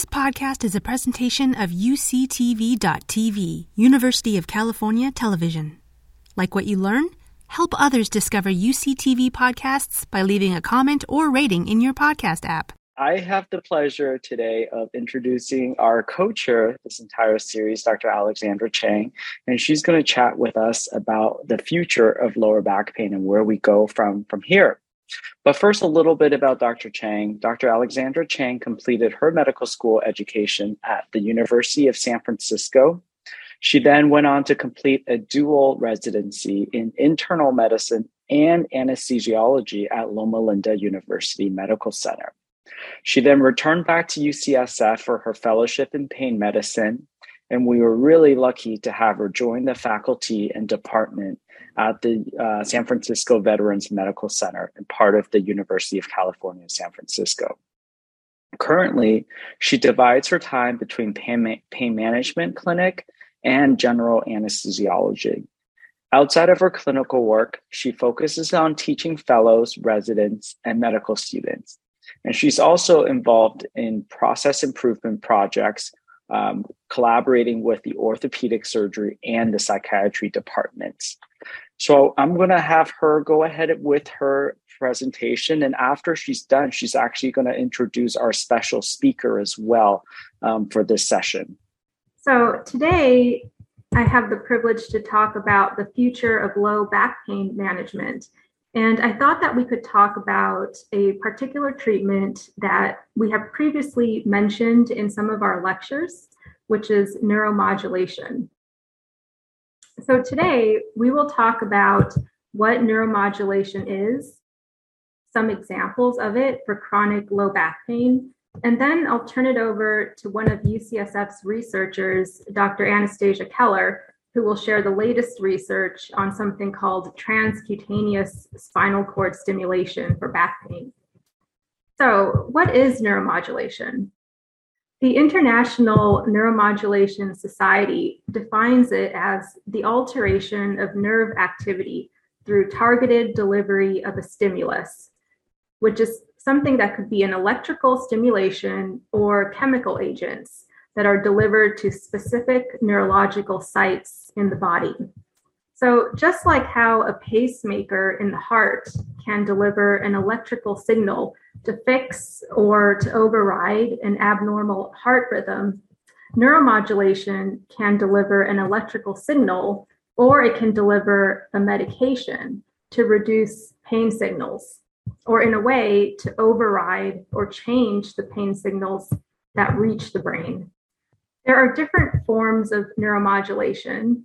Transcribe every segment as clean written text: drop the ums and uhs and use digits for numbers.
This podcast is a presentation of UCTV.tv, University of California Television. Like what you learn? Help others discover UCTV podcasts by leaving a comment or rating in your podcast app. I have the pleasure today of introducing our co-chair this entire series, Dr. Alexandra Chang, and she's going to chat with us about the future of lower back pain and where we go from here. But first, a little bit about Dr. Chang. Dr. Alexandra Chang completed her medical school education at the University of San Francisco. She then went on to complete a dual residency in internal medicine and anesthesiology at Loma Linda University Medical Center. She then returned back to UCSF for her fellowship in pain medicine, and we were really lucky to have her join the faculty and department at the San Francisco Veterans Medical Center and part of the University of California, San Francisco. Currently, she divides her time between pain management clinic and general anesthesiology. Outside of her clinical work, she focuses on teaching fellows, residents, and medical students. And she's also involved in process improvement projects, collaborating with the orthopedic surgery and the psychiatry departments. So I'm going to have her go ahead with her presentation. And after she's done, she's actually going to introduce our special speaker as well for this session. So today, I have the privilege to talk about the future of low back pain management. And I thought that we could talk about a particular treatment that we have previously mentioned in some of our lectures, which is neuromodulation. So today we will talk about what neuromodulation is, some examples of it for chronic low back pain, and then I'll turn it over to one of UCSF's researchers, Dr. Anastasia Keller, who will share the latest research on something called transcutaneous spinal cord stimulation for back pain. So, what is neuromodulation? The International Neuromodulation Society defines it as the alteration of nerve activity through targeted delivery of a stimulus, which is something that could be an electrical stimulation or chemical agents that are delivered to specific neurological sites in the body. So just like how a pacemaker in the heart can deliver an electrical signal to fix or to override an abnormal heart rhythm, neuromodulation can deliver an electrical signal, or it can deliver a medication to reduce pain signals, or in a way to override or change the pain signals that reach the brain. There are different forms of neuromodulation.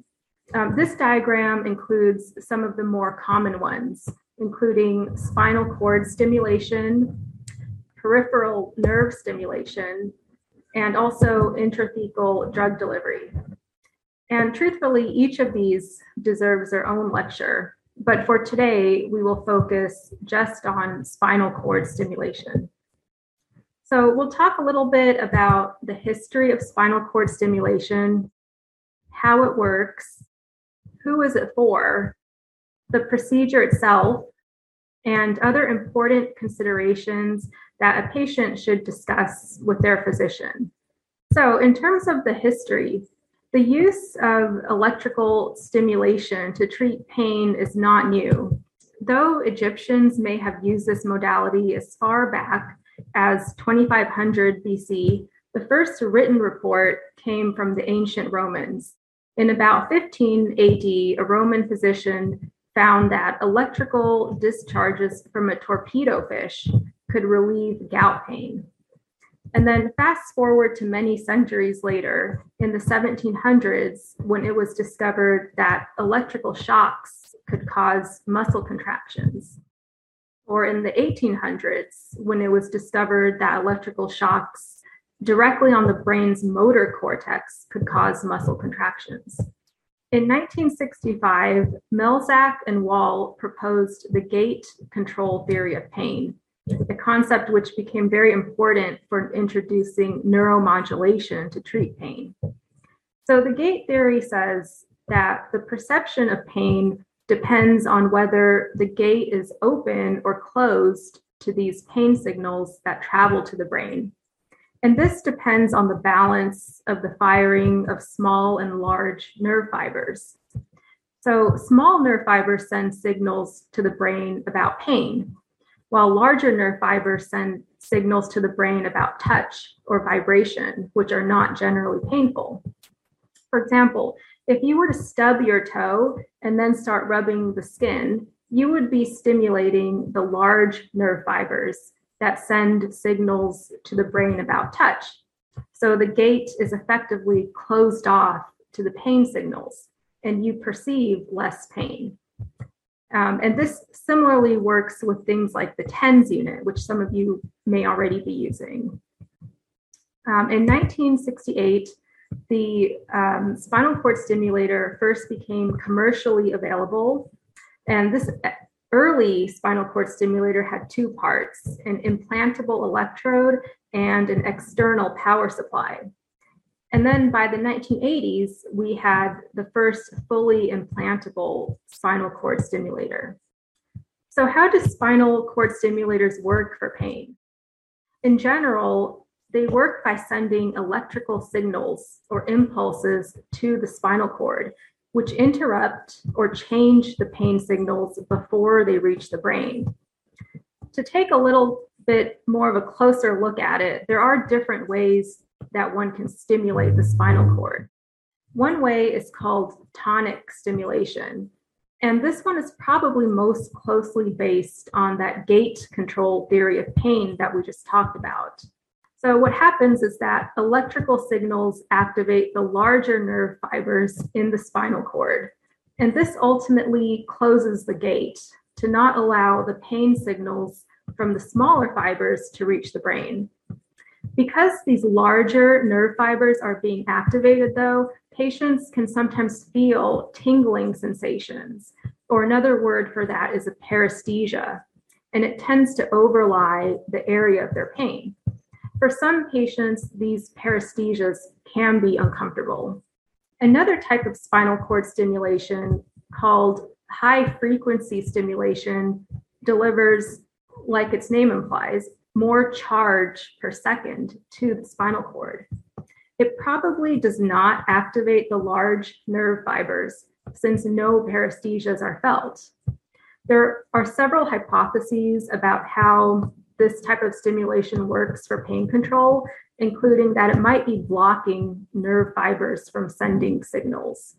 This diagram includes some of the more common ones, including spinal cord stimulation, peripheral nerve stimulation, and also intrathecal drug delivery. And truthfully, each of these deserves their own lecture, but for today, we will focus just on spinal cord stimulation. So we'll talk a little bit about the history of spinal cord stimulation, how it works, who is it for, the procedure itself, and other important considerations that a patient should discuss with their physician. So in terms of the history, the use of electrical stimulation to treat pain is not new, though Egyptians may have used this modality as far back as 2500 BC, the first written report came from the ancient Romans. In about 15 AD, a Roman physician found that electrical discharges from a torpedo fish could relieve gout pain. And then fast forward to many centuries later, in the 1700s, when it was discovered that electrical shocks could cause muscle contractions. Or in the 1800s, when it was discovered that electrical shocks directly on the brain's motor cortex could cause muscle contractions. In 1965, Melzack and Wall proposed the gate control theory of pain, a concept which became very important for introducing neuromodulation to treat pain. So the gate theory says that the perception of pain depends on whether the gate is open or closed to these pain signals that travel to the brain. And this depends on the balance of the firing of small and large nerve fibers. So small nerve fibers send signals to the brain about pain, while larger nerve fibers send signals to the brain about touch or vibration, which are not generally painful. For example, if you were to stub your toe and then start rubbing the skin, you would be stimulating the large nerve fibers that send signals to the brain about touch. So the gate is effectively closed off to the pain signals, and you perceive less pain. And this similarly works with things like the TENS unit, which some of you may already be using. In 1968, the spinal cord stimulator first became commercially available. And this early spinal cord stimulator had two parts, an implantable electrode and an external power supply. And then by the 1980s, we had the first fully implantable spinal cord stimulator. So how do spinal cord stimulators work for pain? In general, they work by sending electrical signals or impulses to the spinal cord, which interrupt or change the pain signals before they reach the brain. To take a little bit more of a closer look at it, there are different ways that one can stimulate the spinal cord. One way is called tonic stimulation, and this one is probably most closely based on that gate control theory of pain that we just talked about. So what happens is that electrical signals activate the larger nerve fibers in the spinal cord, and this ultimately closes the gate to not allow the pain signals from the smaller fibers to reach the brain. Because these larger nerve fibers are being activated, though, patients can sometimes feel tingling sensations, or another word for that is a paresthesia, and it tends to overlie the area of their pain. For some patients, these paresthesias can be uncomfortable. Another type of spinal cord stimulation, called high-frequency stimulation, delivers, like its name implies, more charge per second to the spinal cord. It probably does not activate the large nerve fibers, since no paresthesias are felt. There are several hypotheses about how this type of stimulation works for pain control, including that it might be blocking nerve fibers from sending signals.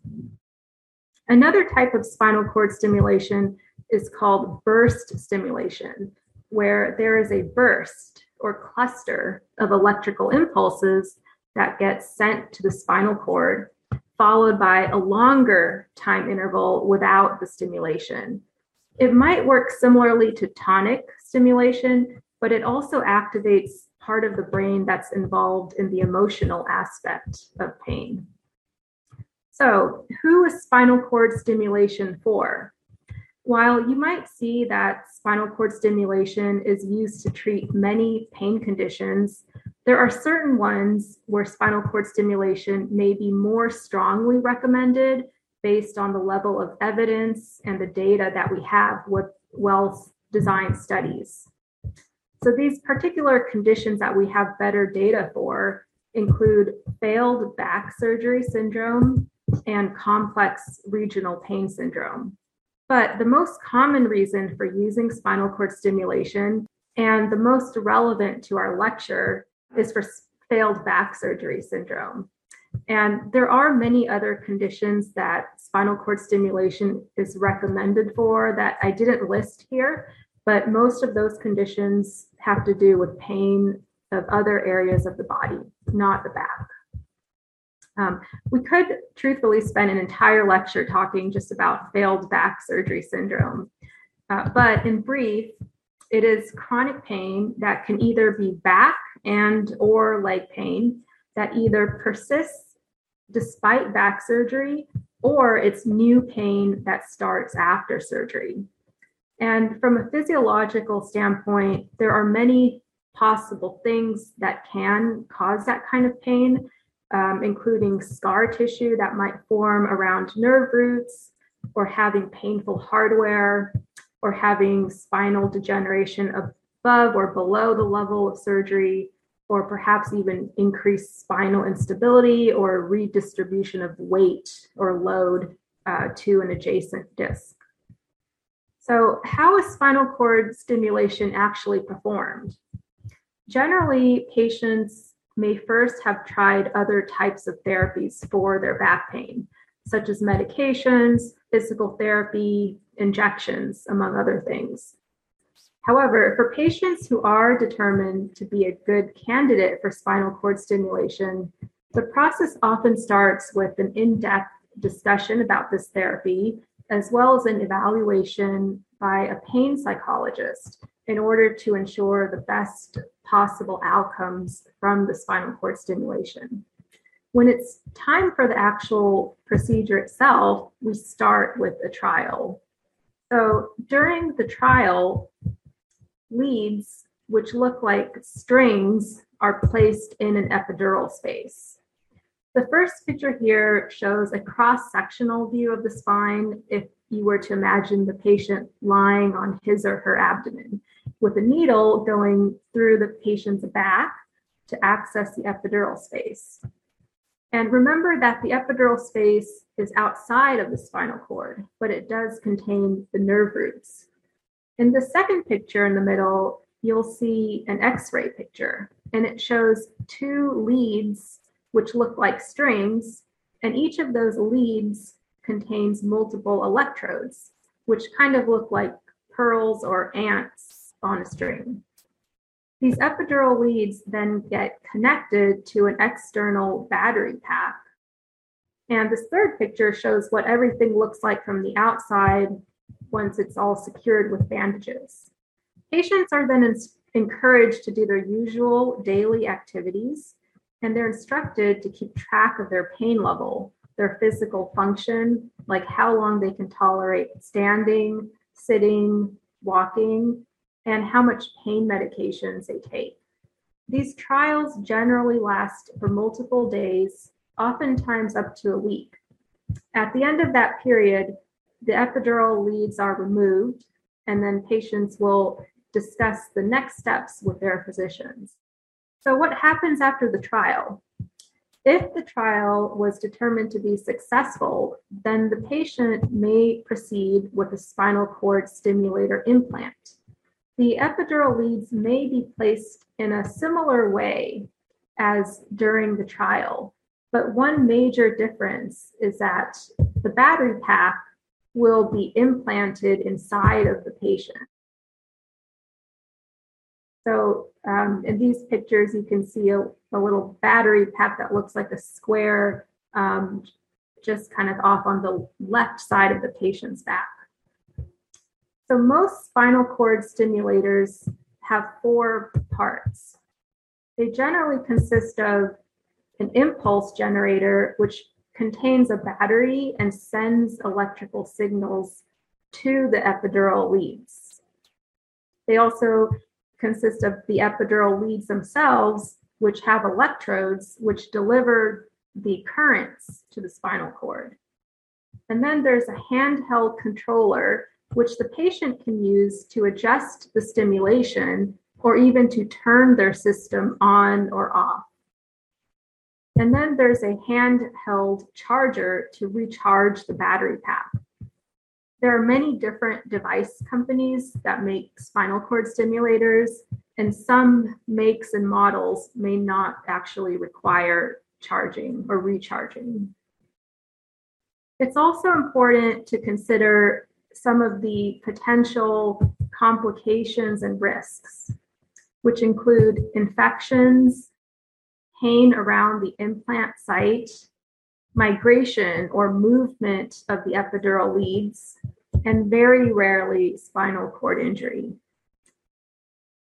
Another type of spinal cord stimulation is called burst stimulation, where there is a burst or cluster of electrical impulses that gets sent to the spinal cord, followed by a longer time interval without the stimulation. It might work similarly to tonic stimulation, but it also activates part of the brain that's involved in the emotional aspect of pain. So, who is spinal cord stimulation for? While you might see that spinal cord stimulation is used to treat many pain conditions, there are certain ones where spinal cord stimulation may be more strongly recommended based on the level of evidence and the data that we have with well-designed studies. So these particular conditions that we have better data for include failed back surgery syndrome and complex regional pain syndrome. But the most common reason for using spinal cord stimulation, and the most relevant to our lecture, is for failed back surgery syndrome. And there are many other conditions that spinal cord stimulation is recommended for that I didn't list here, but most of those conditions have to do with pain of other areas of the body, not the back. We could truthfully spend an entire lecture talking just about failed back surgery syndrome, but in brief, it is chronic pain that can either be back and or leg pain that either persists despite back surgery, or it's new pain that starts after surgery. And from a physiological standpoint, there are many possible things that can cause that kind of pain, including scar tissue that might form around nerve roots, or having painful hardware, or having spinal degeneration above or below the level of surgery, or perhaps even increased spinal instability or redistribution of weight or load to an adjacent disc. So how is spinal cord stimulation actually performed? Generally, patients may first have tried other types of therapies for their back pain, such as medications, physical therapy, injections, among other things. However, for patients who are determined to be a good candidate for spinal cord stimulation, the process often starts with an in-depth discussion about this therapy, as well as an evaluation by a pain psychologist in order to ensure the best possible outcomes from the spinal cord stimulation. When it's time for the actual procedure itself, we start with a trial. So during the trial, leads, which look like strings, are placed in an epidural space. The first picture here shows a cross-sectional view of the spine if you were to imagine the patient lying on his or her abdomen, with a needle going through the patient's back to access the epidural space. And remember that the epidural space is outside of the spinal cord, but it does contain the nerve roots. In the second picture in the middle, you'll see an X-ray picture, and it shows two leads, which look like strings, and each of those leads contains multiple electrodes, which kind of look like pearls or ants on a string. These epidural leads then get connected to an external battery pack. And this third picture shows what everything looks like from the outside once it's all secured with bandages. Patients are then encouraged to do their usual daily activities, and they're instructed to keep track of their pain level, their physical function, like how long they can tolerate standing, sitting, walking, and how much pain medications they take. These trials generally last for multiple days, oftentimes up to a week. At the end of that period, the epidural leads are removed, and then patients will discuss the next steps with their physicians. So what happens after the trial? If the trial was determined to be successful, then the patient may proceed with a spinal cord stimulator implant. The epidural leads may be placed in a similar way as during the trial, but one major difference is that the battery pack will be implanted inside of the patient. So in these pictures, you can see a little battery pack that looks like a square, just kind of off on the left side of the patient's back. So most spinal cord stimulators have four parts. They generally consist of an impulse generator, which contains a battery and sends electrical signals to the epidural leads. They also consist of the epidural leads themselves, which have electrodes which deliver the currents to the spinal cord. And then there's a handheld controller, which the patient can use to adjust the stimulation or even to turn their system on or off. And then there's a handheld charger to recharge the battery pack. There are many different device companies that make spinal cord stimulators, and some makes and models may not actually require charging or recharging. It's also important to consider some of the potential complications and risks, which include infections, pain around the implant site, migration or movement of the epidural leads, and very rarely spinal cord injury.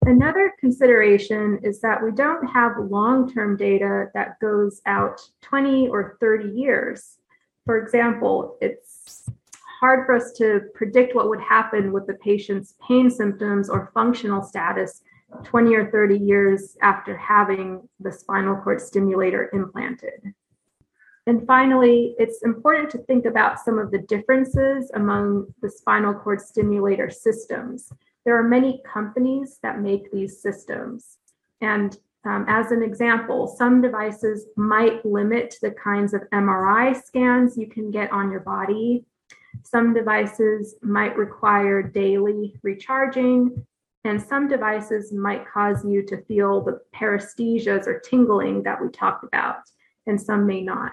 Another consideration is that we don't have long-term data that goes out 20 or 30 years. For example, it's hard for us to predict what would happen with the patient's pain symptoms or functional status 20 or 30 years after having the spinal cord stimulator implanted. And finally, it's important to think about some of the differences among the spinal cord stimulator systems. There are many companies that make these systems, and As an example, some devices might limit the kinds of MRI scans you can get on your body. Some devices might require daily recharging, and some devices might cause you to feel the paresthesias or tingling that we talked about, and some may not.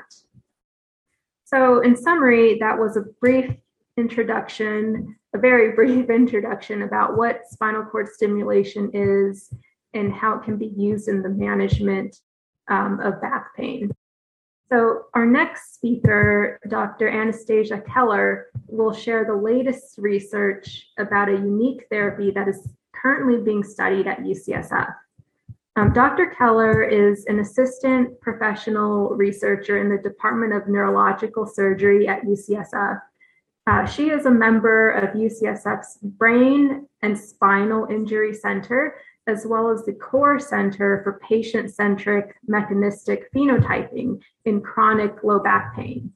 So in summary, that was a brief introduction, a very brief introduction about what spinal cord stimulation is and how it can be used in the management of back pain. So our next speaker, Dr. Anastasia Keller, will share the latest research about a unique therapy that is currently being studied at UCSF. Dr. Keller is an assistant professional researcher in the Department of Neurological Surgery at UCSF. She is a member of UCSF's Brain and Spinal Injury Center, as well as the Core Center for Patient-Centric Mechanistic Phenotyping in Chronic Low Back Pain.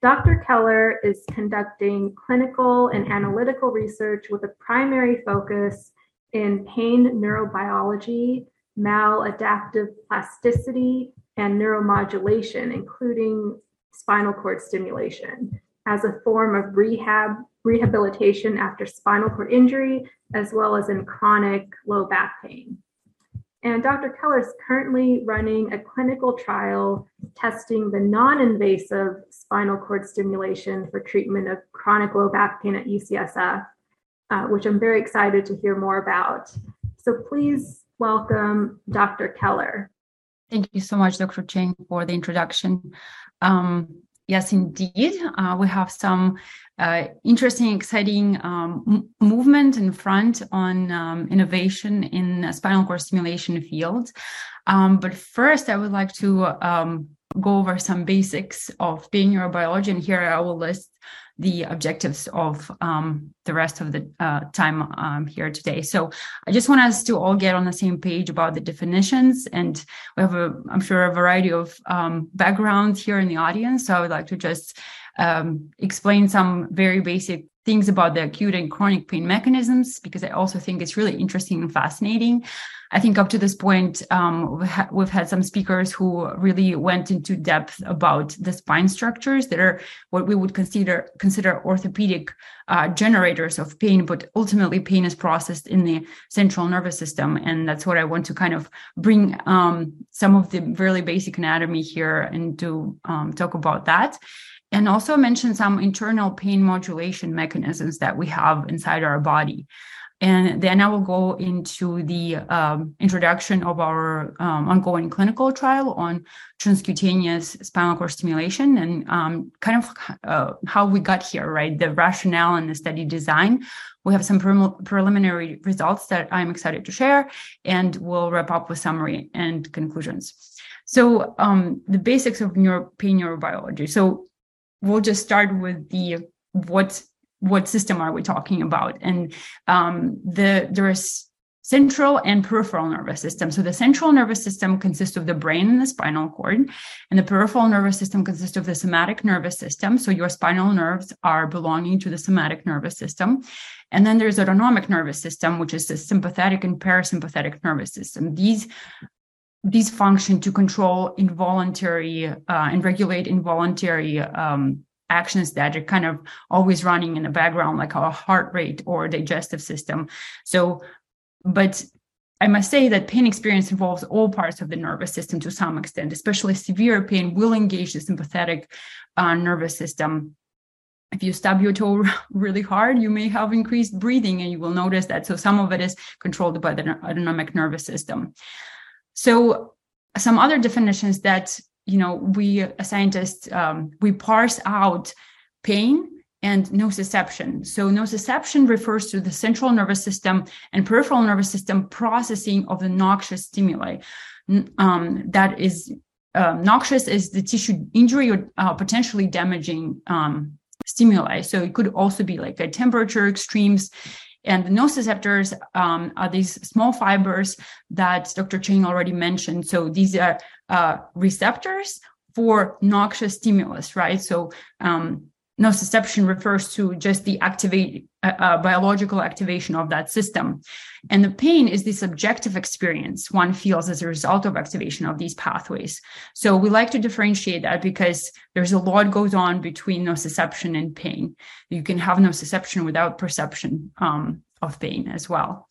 Dr. Keller is conducting clinical and analytical research with a primary focus in pain neurobiology, maladaptive plasticity, and neuromodulation, including spinal cord stimulation, as a form of rehabilitation after spinal cord injury, as well as in chronic low back pain. And Dr. Keller is currently running a clinical trial testing the non-invasive spinal cord stimulation for treatment of chronic low back pain at UCSF, which I'm very excited to hear more about. So please welcome Dr. Keller. Thank you so much, Dr. Chang, for the introduction. Yes, indeed. We have some interesting, exciting movement in front on innovation in spinal cord stimulation field. But first, I would like to go over some basics of pain neurobiology. And here I will list the objectives of the rest of the time here today. So I just want us to all get on the same page about the definitions. And we have, I'm sure, a variety of backgrounds here in the audience. So I would like to just explain some very basic things about the acute and chronic pain mechanisms, because I also think it's really interesting and fascinating. I think up to this point, we've had some speakers who really went into depth about the spine structures that are what we would consider orthopedic generators of pain, but ultimately pain is processed in the central nervous system. And that's what I want to kind of bring some of the really basic anatomy here and to talk about that. And also mention some internal pain modulation mechanisms that we have inside our body. And then I will go into the introduction of our ongoing clinical trial on transcutaneous spinal cord stimulation and kind of how we got here, right? The rationale and the study design. We have some preliminary results that I'm excited to share, and we'll wrap up with summary and conclusions. So the basics of pain neurobiology. So we'll just start with the what system are we talking about? And there is central and peripheral nervous system. So the central nervous system consists of the brain and the spinal cord, and the peripheral nervous system consists of the somatic nervous system. So your spinal nerves are belonging to the somatic nervous system. And then there's autonomic nervous system, which is the sympathetic and parasympathetic nervous system. These function to control involuntary and regulate involuntary actions that are kind of always running in the background, like our heart rate or digestive system. So, but I must say that pain experience involves all parts of the nervous system to some extent. Especially severe pain will engage the sympathetic nervous system. If you stub your toe really hard, you may have increased breathing, and you will notice that. So some of it is controlled by the autonomic nervous system. So some other definitions that, you know, we as scientists, we parse out pain and nociception. So nociception refers to the central nervous system and peripheral nervous system processing of the noxious stimuli. That is, noxious is the tissue injury or potentially damaging stimuli. So it could also be like a temperature extremes. And the nociceptors are these small fibers that Dr. Chang already mentioned. So these are receptors for noxious stimulus, right? So Nociception refers to just the biological activation of that system. And the pain is the subjective experience one feels as a result of activation of these pathways. So we like to differentiate that because there's a lot goes on between nociception and pain. You can have nociception without perception of pain as well.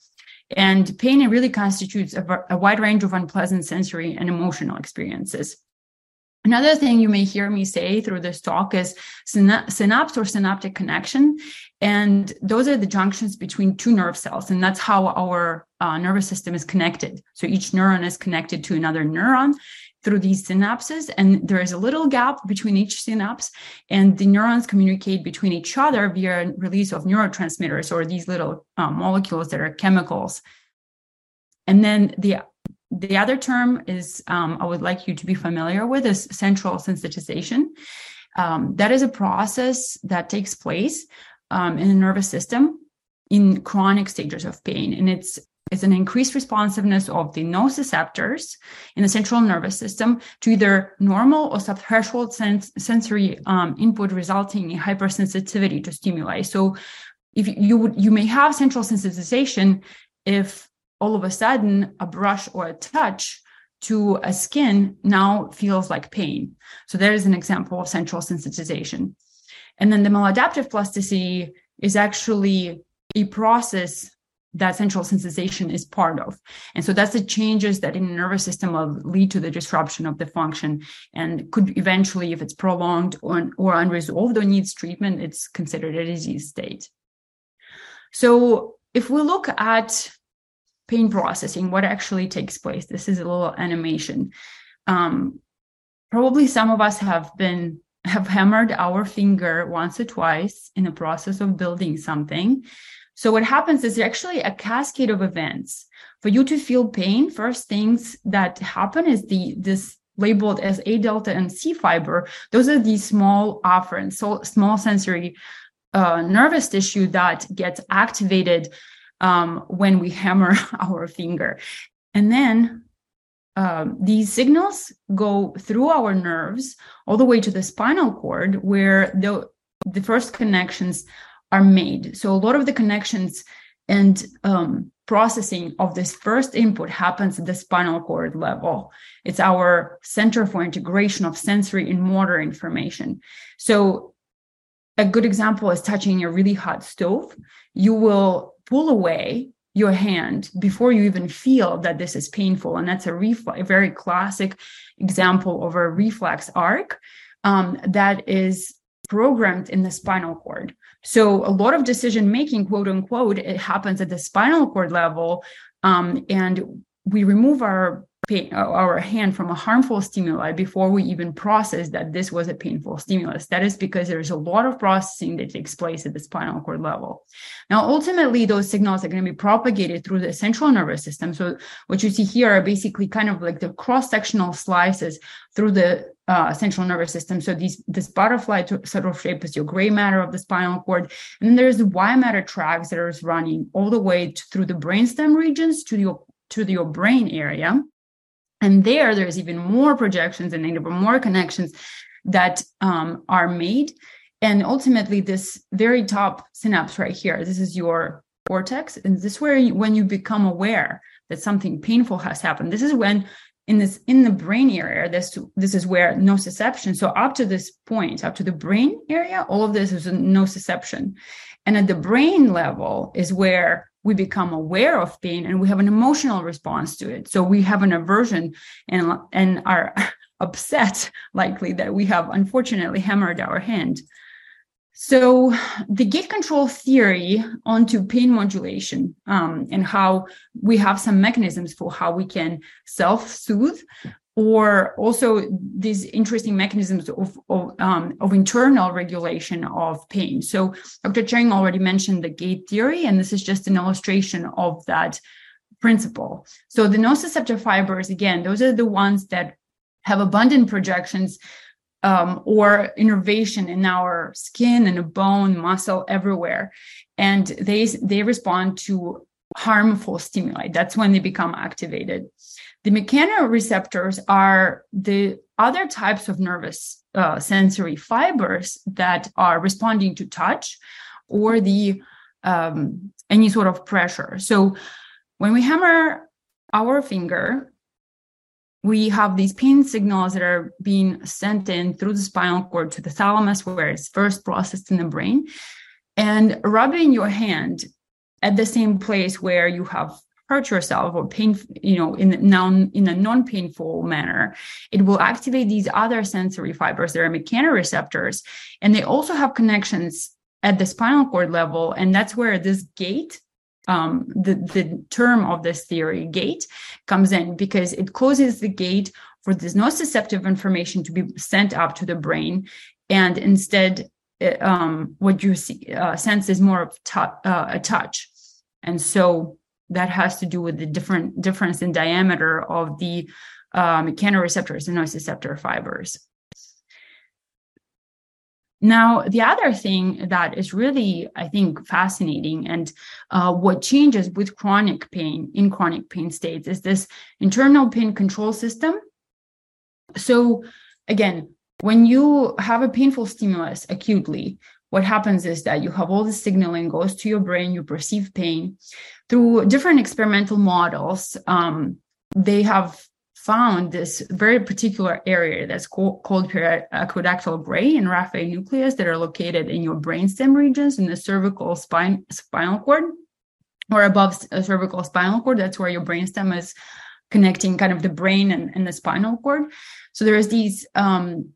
And pain really constitutes a wide range of unpleasant sensory and emotional experiences. Another thing you may hear me say through this talk is synapse or synaptic connection. And those are the junctions between two nerve cells. And that's how our nervous system is connected. So each neuron is connected to another neuron through these synapses. And there is a little gap between each synapse. And the neurons communicate between each other via release of neurotransmitters or these little molecules that are chemicals. And then the other term is, I would like you to be familiar with, is central sensitization. That is a process that takes place in the nervous system in chronic stages of pain. And it's an increased responsiveness of the nociceptors in the central nervous system to either normal or subthreshold sensory input, resulting in hypersensitivity to stimuli. So if you may have central sensitization if all of a sudden a brush or a touch to a skin now feels like pain. So there is an example of central sensitization. And then the maladaptive plasticity is actually a process that central sensitization is part of. And so that's the changes that in the nervous system will lead to the disruption of the function and could eventually, if it's prolonged or unresolved or needs treatment, it's considered a disease state. So if we look at pain processing, what actually takes place? This is a little animation. Probably some of us have hammered our finger once or twice in the process of building something. So what happens is actually a cascade of events. For you to feel pain, first things that happen is this labeled as A delta and C fiber. Those are the small afferents, so small sensory nervous tissue that gets activated when we hammer our finger. And then these signals go through our nerves all the way to the spinal cord, where the first connections are made. So a lot of the connections and processing of this first input happens at the spinal cord level. It's our center for integration of sensory and motor information. So a good example is touching a really hot stove. You will pull away your hand before you even feel that this is painful. And that's a very classic example of a reflex arc that is programmed in the spinal cord. So a lot of decision-making, quote unquote, it happens at the spinal cord level. And we remove our hand from a harmful stimuli before we even process that this was a painful stimulus. That is because there is a lot of processing that takes place at the spinal cord level. Now, ultimately, those signals are going to be propagated through the central nervous system. So what you see here are basically kind of like the cross-sectional slices through the central nervous system. So this butterfly sort of shape is your gray matter of the spinal cord. And then there's the Y matter tracks that are running all the way through the brainstem regions to your brain area. And there's even more projections and even more connections that are made. And ultimately, this very top synapse right here, this is your cortex. And this is where when you become aware that something painful has happened. This is when in the brain area, this is where nociception. So up to this point, up to the brain area, all of this is nociception. And at the brain level is where we become aware of pain and we have an emotional response to it. So we have an aversion and are upset likely that we have unfortunately hammered our hand. So the gate control theory onto pain modulation and how we have some mechanisms for how we can self-soothe, or also these interesting mechanisms of internal regulation of pain. So Dr. Chang already mentioned the gate theory, and this is just an illustration of that principle. So the nociceptor fibers, again, those are the ones that have abundant projections or innervation in our skin and a bone, muscle, everywhere. And they respond to harmful stimuli. That's when they become activated. The mechanoreceptors are the other types of nervous sensory fibers that are responding to touch or the any sort of pressure. So when we hammer our finger, we have these pain signals that are being sent in through the spinal cord to the thalamus, where it's first processed in the brain. And rubbing your hand at the same place where you have hurt yourself or pain, you know, in a non-painful manner, it will activate these other sensory fibers. There are mechanoreceptors, and they also have connections at the spinal cord level. And that's where this gate, the term of this theory, gate, comes in, because it closes the gate for this nociceptive information to be sent up to the brain. And instead, what you see, sense is more of a touch. And so that has to do with the difference in diameter of the mechanoreceptors and nociceptor fibers. Now, the other thing that is really, I think, fascinating and what changes with chronic pain, in chronic pain states, is this internal pain control system. So again, when you have a painful stimulus acutely, what happens is that you have all the signaling goes to your brain, you perceive pain. Through different experimental models, they have found this very particular area that's called periaqueductal gray and raphe nucleus that are located in your brainstem regions in the cervical spinal cord or above cervical spinal cord. That's where your brainstem is connecting kind of the brain and the spinal cord. So there's these nuclei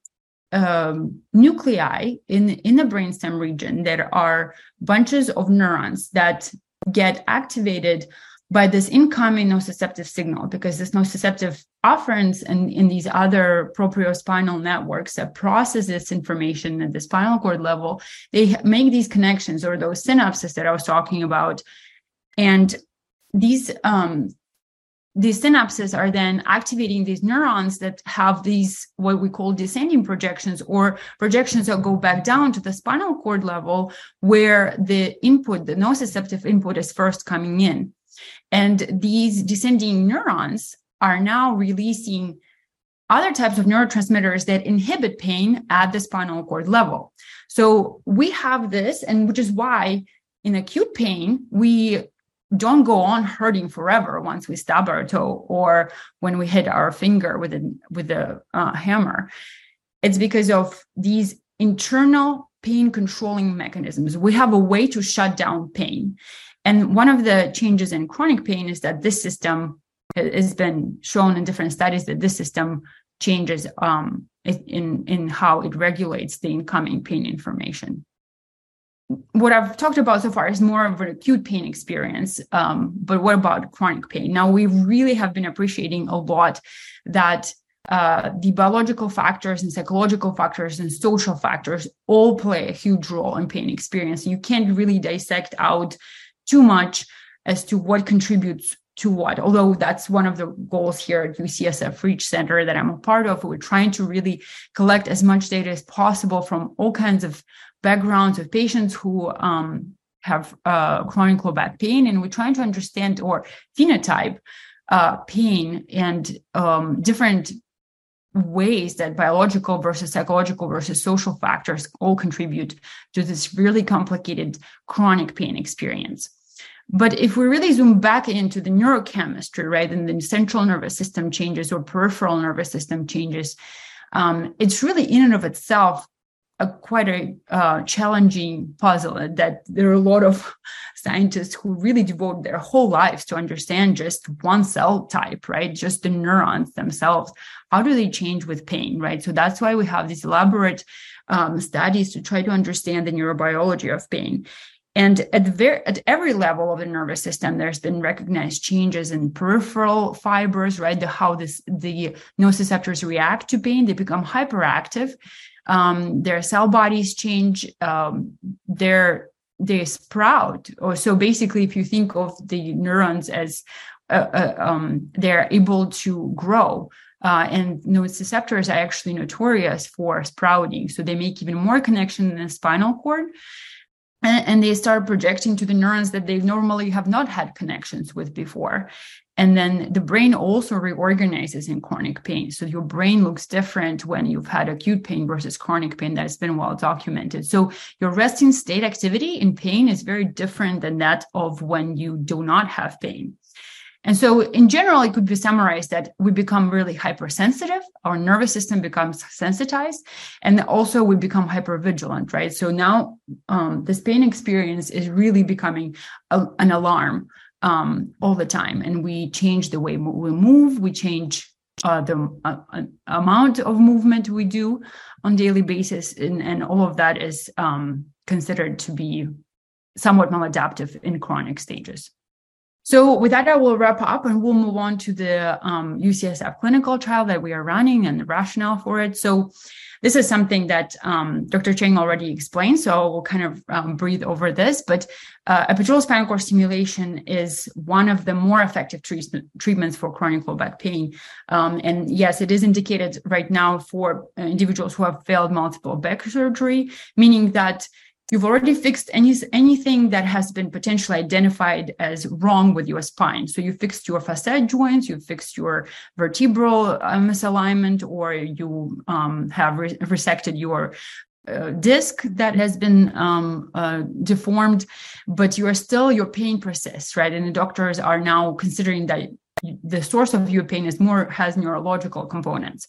in the brainstem region that are bunches of neurons that get activated by this incoming nociceptive signal, because this nociceptive afferents and in these other propriospinal networks that process this information at the spinal cord level, they make these connections or those synapses that I was talking about. And these synapses are then activating these neurons that have these, what we call descending projections, or projections that go back down to the spinal cord level where the input, the nociceptive input, is first coming in. And these descending neurons are now releasing other types of neurotransmitters that inhibit pain at the spinal cord level. So we have this, and which is why in acute pain, we don't go on hurting forever once we stub our toe or when we hit our finger with a hammer. It's because of these internal pain controlling mechanisms. We have a way to shut down pain. And one of the changes in chronic pain is that this system has been shown in different studies that this system changes in how it regulates the incoming pain information. What I've talked about so far is more of an acute pain experience, but what about chronic pain? Now, we really have been appreciating a lot that the biological factors and psychological factors and social factors all play a huge role in pain experience. You can't really dissect out too much as to what contributes to what, although that's one of the goals here at UCSF REACH Center that I'm a part of. We're trying to really collect as much data as possible from all kinds of backgrounds of patients who have chronic low back pain, and we're trying to understand or phenotype pain and different ways that biological versus psychological versus social factors all contribute to this really complicated chronic pain experience. But if we really zoom back into the neurochemistry, right, and the central nervous system changes or peripheral nervous system changes, it's really in and of itself quite a challenging puzzle that there are a lot of scientists who really devote their whole lives to understand just one cell type, right? Just the neurons themselves. How do they change with pain, right? So that's why we have these elaborate studies to try to understand the neurobiology of pain. And at every level of the nervous system, there's been recognized changes in peripheral fibers, right? The nociceptors react to pain, they become hyperactive. Their cell bodies change, they sprout. Or so basically, if you think of the neurons as they're able to grow, and nociceptors are actually notorious for sprouting. So they make even more connection in the spinal cord, and they start projecting to the neurons that they normally have not had connections with before. And then the brain also reorganizes in chronic pain. So your brain looks different when you've had acute pain versus chronic pain. That's been well documented. So your resting state activity in pain is very different than that of when you do not have pain. And so in general, it could be summarized that we become really hypersensitive, our nervous system becomes sensitized, and also we become hypervigilant, right? So now this pain experience is really becoming an alarm all the time. And we change the way we move, we change the amount of movement we do on daily basis. And all of that is considered to be somewhat maladaptive in chronic stages. So with that, I will wrap up and we'll move on to the UCSF clinical trial that we are running and the rationale for it. So this is something that Dr. Chang already explained, so we'll kind of breathe over this. But epidural spinal cord stimulation is one of the more effective treatments for chronic low back pain. And yes, it is indicated right now for individuals who have failed multiple back surgery, meaning that you've already fixed anything that has been potentially identified as wrong with your spine. So you fixed your facet joints, you fixed your vertebral misalignment, or you have resected your disc that has been deformed, but your pain persists, right? And the doctors are now considering that the source of your pain has neurological components.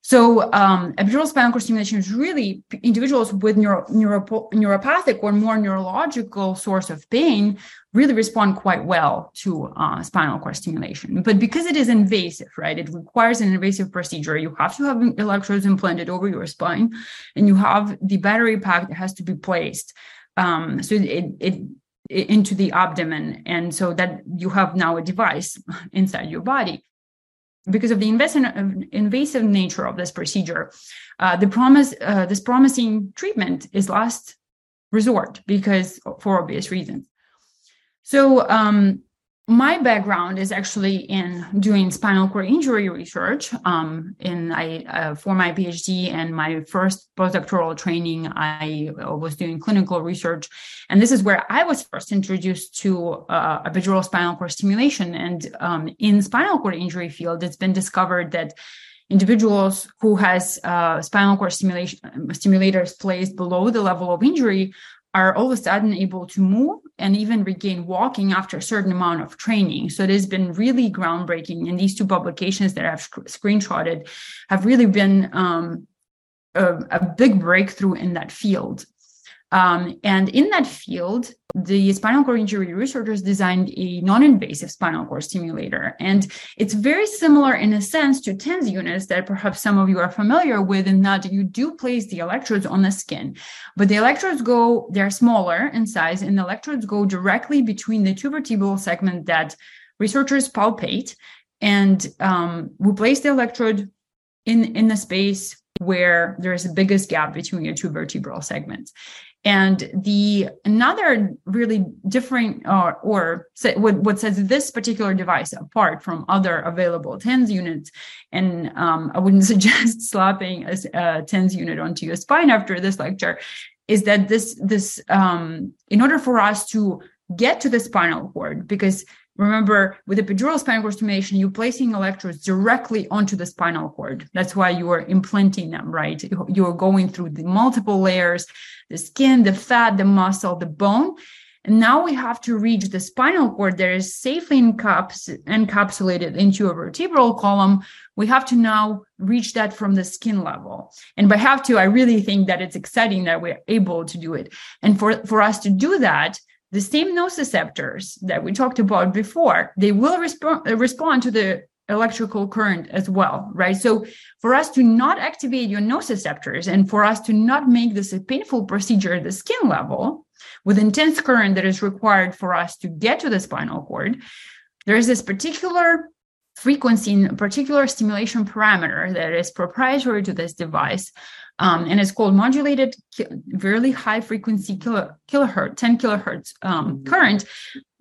So epidural spinal cord stimulation is really individuals with neuropathic or more neurological source of pain really respond quite well to spinal cord stimulation. But because it is invasive, right, it requires an invasive procedure. You have to have electrodes implanted over your spine, and you have the battery pack that has to be placed into the abdomen. And so that you have now a device inside your body. Because of the invasive nature of this procedure, this promising treatment is last resort for obvious reasons. So my background is actually in doing spinal cord injury research. For my PhD and my first postdoctoral training, I was doing clinical research. And this is where I was first introduced to epidural spinal cord stimulation. And in spinal cord injury field, it's been discovered that individuals who has spinal cord stimulators placed below the level of injury are all of a sudden able to move and even regain walking after a certain amount of training. So it has been really groundbreaking. And these two publications that I've screenshotted have really been a big breakthrough in that field. And in that field, the spinal cord injury researchers designed a non-invasive spinal cord stimulator. And it's very similar in a sense to TENS units that perhaps some of you are familiar with, in that you do place the electrodes on the skin. But the electrodes they're smaller in size, and the electrodes go directly between the two vertebral segments that researchers palpate. And we place the electrode in the space where there is the biggest gap between your two vertebral segments. And another really different, what sets this particular device apart from other available TENS units, and I wouldn't suggest slapping a TENS unit onto your spine after this lecture, is that this in order for us to get to the spinal cord, because remember, with epidural spinal cord stimulation, you're placing electrodes directly onto the spinal cord. That's why you are implanting them, right? You're going through the multiple layers, the skin, the fat, the muscle, the bone. And now we have to reach the spinal cord that is safely encapsulated into a vertebral column. We have to now reach that from the skin level. And by have to, I really think that it's exciting that we're able to do it. And for us to do that, the same nociceptors that we talked about before, they will respond to the electrical current as well, right? So for us to not activate your nociceptors, and for us to not make this a painful procedure at the skin level with intense current that is required for us to get to the spinal cord, there is this particular frequency and particular stimulation parameter that is proprietary to this device. And it's called modulated, really high frequency kilohertz, 10 kilohertz current,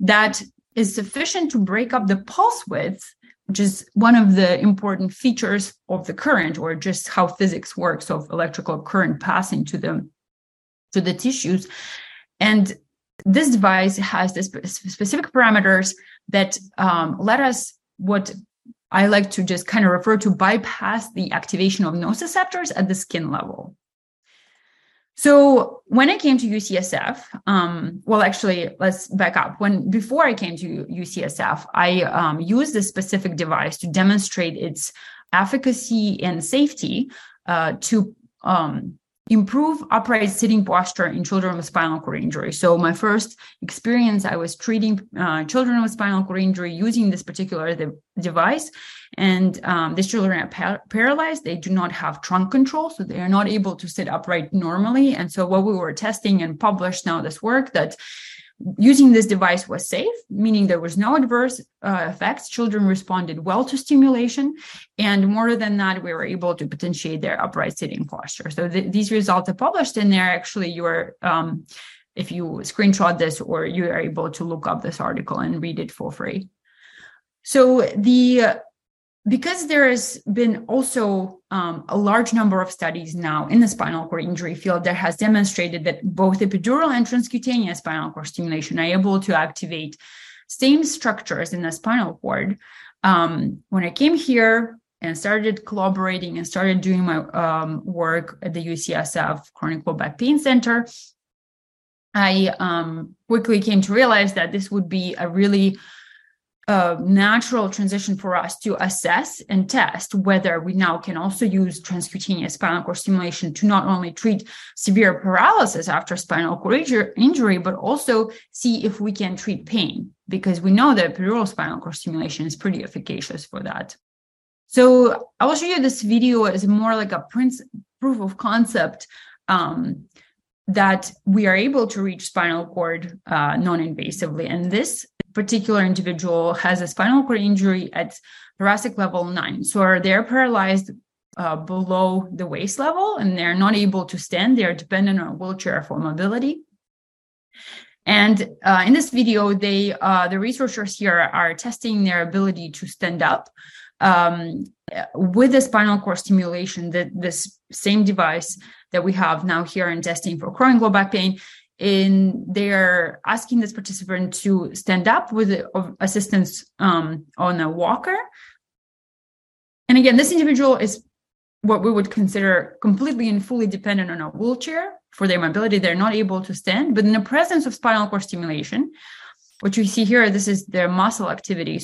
that is sufficient to break up the pulse width, which is one of the important features of the current, or just how physics works, of electrical current passing to the tissues. And this device has this specific parameters that let us, what I like to just kind of refer to, bypass the activation of nociceptors at the skin level. So when I came to UCSF, let's back up. Before I came to UCSF, I used this specific device to demonstrate its efficacy and safety to improve upright sitting posture in children with spinal cord injury. So my first experience, I was treating children with spinal cord injury using this particular device. And these children are paralyzed. They do not have trunk control, so they are not able to sit upright normally. And so what we were testing and published now this work that using this device was safe, meaning there was no adverse effects. Children responded well to stimulation. And more than that, we were able to potentiate their upright sitting posture. So these results are published, and they're actually if you screenshot this, or you are able to look up this article and read it for free. So because there has been also a large number of studies now in the spinal cord injury field that has demonstrated that both epidural and transcutaneous spinal cord stimulation are able to activate same structures in the spinal cord. When I came here and started collaborating and started doing my work at the UCSF Chronic Low Back Pain Center, I quickly came to realize that this would be a really natural transition for us to assess and test whether we now can also use transcutaneous spinal cord stimulation to not only treat severe paralysis after spinal cord injury, but also see if we can treat pain, because we know that epidural spinal cord stimulation is pretty efficacious for that. So I will show you this video as more like a proof of concept that we are able to reach spinal cord non-invasively. And this particular individual has a spinal cord injury at thoracic level 9. So they're paralyzed below the waist level, and they're not able to stand. They're dependent on a wheelchair for mobility. And in this video, the researchers here are testing their ability to stand up with the spinal cord stimulation, that this same device that we have now here in testing for chronic low back pain. They're asking this participant to stand up with assistance on a walker. And again, this individual is what we would consider completely and fully dependent on a wheelchair for their mobility. They're not able to stand, but in the presence of spinal cord stimulation, what you see here, this is their muscle activity.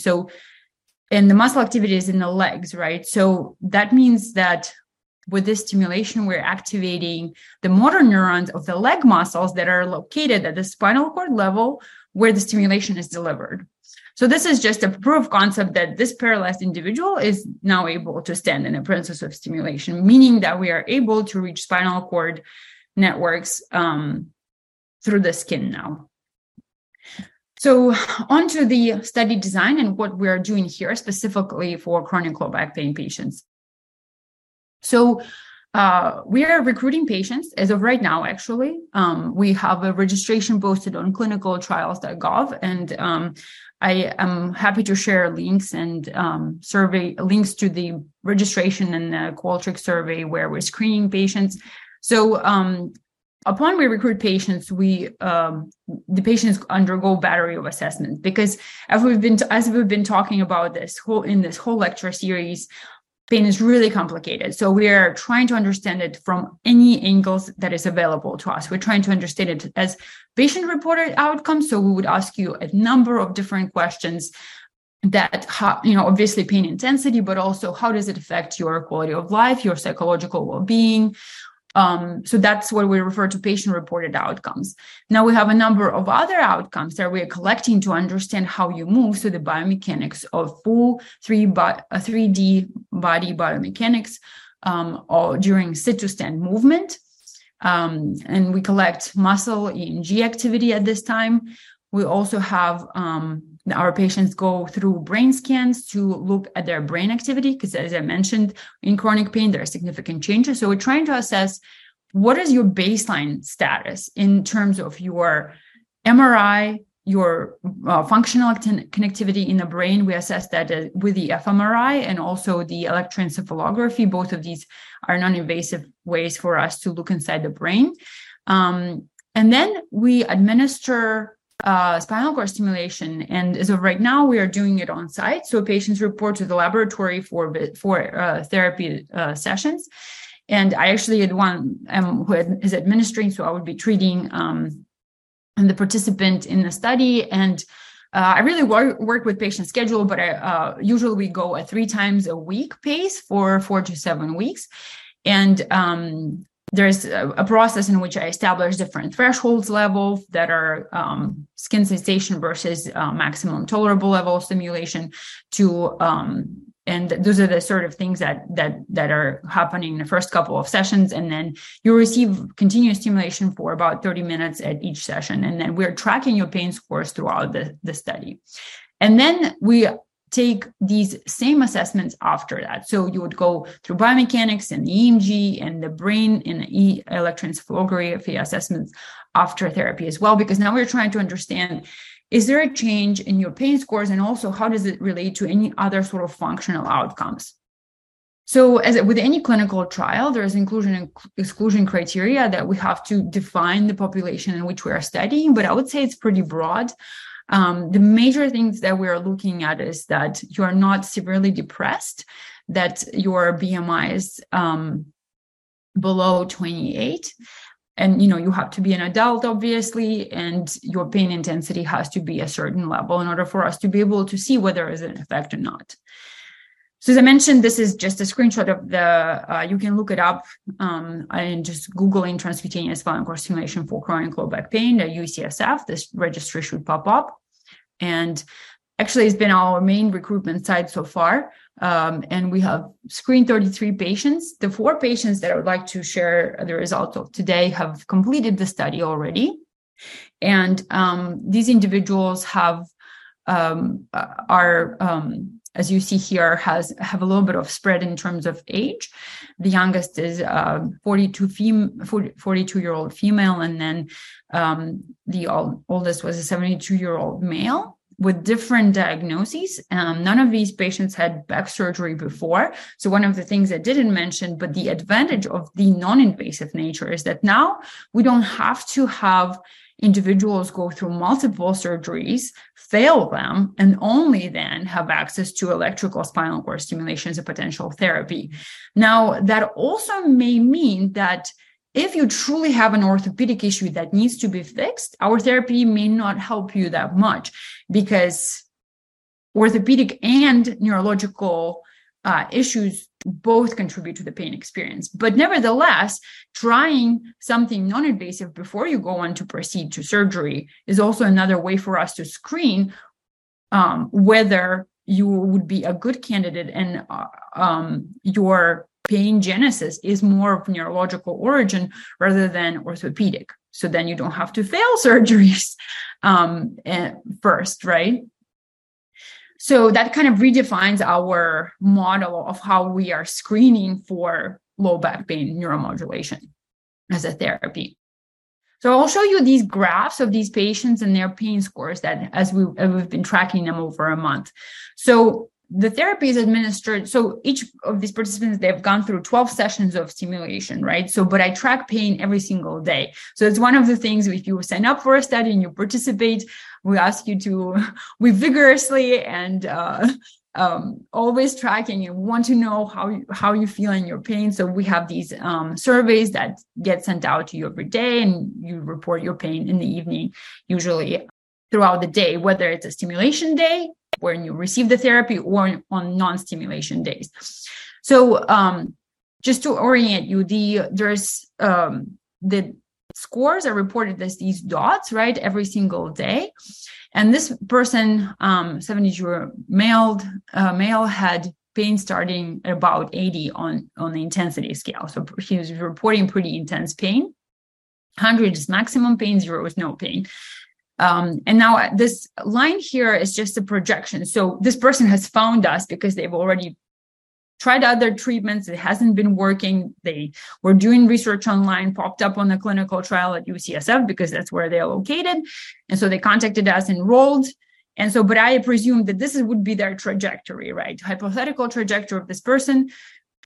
And the muscle activity is in the legs, right? So that means that with this stimulation, we're activating the motor neurons of the leg muscles that are located at the spinal cord level where the stimulation is delivered. So this is just a proof concept that this paralyzed individual is now able to stand in the presence of stimulation, meaning that we are able to reach spinal cord networks through the skin now. So on to the study design and what we're doing here specifically for chronic low back pain patients. So we are recruiting patients as of right now, actually. We have a registration posted on clinicaltrials.gov, and I am happy to share links and survey links to the registration and the Qualtrics survey where we're screening patients. So upon we recruit patients, the patients undergo battery of assessment, because as we've been talking about in this whole lecture series, pain is really complicated. So we are trying to understand it from any angles that is available to us. We're trying to understand it as patient-reported outcomes. So we would ask you a number of different questions that, obviously pain intensity, but also how does it affect your quality of life, your psychological well-being. So that's what we refer to patient-reported outcomes. Now we have a number of other outcomes that we are collecting to understand how you move. So the biomechanics of full 3D body biomechanics or during sit-to-stand movement. And we collect muscle EMG activity at this time. We also have our patients go through brain scans to look at their brain activity, because as I mentioned, in chronic pain, there are significant changes. So we're trying to assess what is your baseline status in terms of your MRI, your functional connectivity in the brain. We assess that with the fMRI and also the electroencephalography. Both of these are non-invasive ways for us to look inside the brain. And then we administer spinal cord stimulation. And as of right now, we are doing it on site. So patients report to the laboratory for therapy sessions. And I actually had one who is administering, so I would be treating the participant in the study. And I really work with patient schedule, but I usually we go at 3 times a week pace for 4 to 7 weeks. And there's a process in which I establish different thresholds level that are skin sensation versus maximum tolerable level of stimulation to and those are the sort of things that are happening in the first couple of sessions. And then you receive continuous stimulation for about 30 minutes at each session. And then we're tracking your pain scores throughout the study. And then we take these same assessments after that. So you would go through biomechanics and EMG and the brain and the electroencephalography assessments after therapy as well, because now we're trying to understand, is there a change in your pain scores? And also, how does it relate to any other sort of functional outcomes? So as with any clinical trial, there is inclusion and exclusion criteria that we have to define the population in which we are studying, but I would say it's pretty broad. The major things that we are looking at is that you are not severely depressed, that your BMI is below 28, and, you know, you have to be an adult, obviously, and your pain intensity has to be a certain level in order for us to be able to see whether there is an effect or not. So as I mentioned, this is just a screenshot of the, you can look it up and just Googling transcutaneous spinal cord stimulation for chronic low back pain at UCSF. This registry should pop up. And actually, it's been our main recruitment site so far. And we have screened 33 patients. The 4 patients that I would like to share the results of today have completed the study already. And these individuals have, as you see here, have a little bit of spread in terms of age. The youngest is 42-year-old female, and then the oldest was a 72-year-old male, with different diagnoses. None of these patients had back surgery before. So one of the things I didn't mention, but the advantage of the non-invasive nature is that now we don't have to have individuals go through multiple surgeries, fail them, and only then have access to electrical spinal cord stimulation as a potential therapy. Now, that also may mean that if you truly have an orthopedic issue that needs to be fixed, our therapy may not help you that much, because orthopedic and neurological issues both contribute to the pain experience. But nevertheless, trying something non-invasive before you go on to proceed to surgery is also another way for us to screen whether you would be a good candidate and your pain genesis is more of neurological origin rather than orthopedic. So then you don't have to fail surgeries first, right? So that kind of redefines our model of how we are screening for low back pain neuromodulation as a therapy. So I'll show you these graphs of these patients and their pain scores that as we've been tracking them over a month. So the therapy is administered. So each of these participants, they've gone through 12 sessions of stimulation, right? So, but I track pain every single day. So it's one of the things, if you sign up for a study and you participate, we ask you to, we vigorously and always tracking and want to know how you feel in your pain. So we have these surveys that get sent out to you every day, and you report your pain in the evening, usually throughout the day, whether it's a stimulation day when you receive the therapy or on non-stimulation days. So just to orient you, the scores are reported as these dots, right, every single day. And this person, 72 male, had pain starting at about 80 on the intensity scale. So he was reporting pretty intense pain. 100 is maximum pain, 0 is no pain. And now this line here is just a projection. So this person has found us because they've already tried other treatments. It hasn't been working. They were doing research online, popped up on the clinical trial at UCSF because that's where they're located. And so they contacted us, enrolled. And so, but I presume that this would be their trajectory, right? Hypothetical trajectory of this person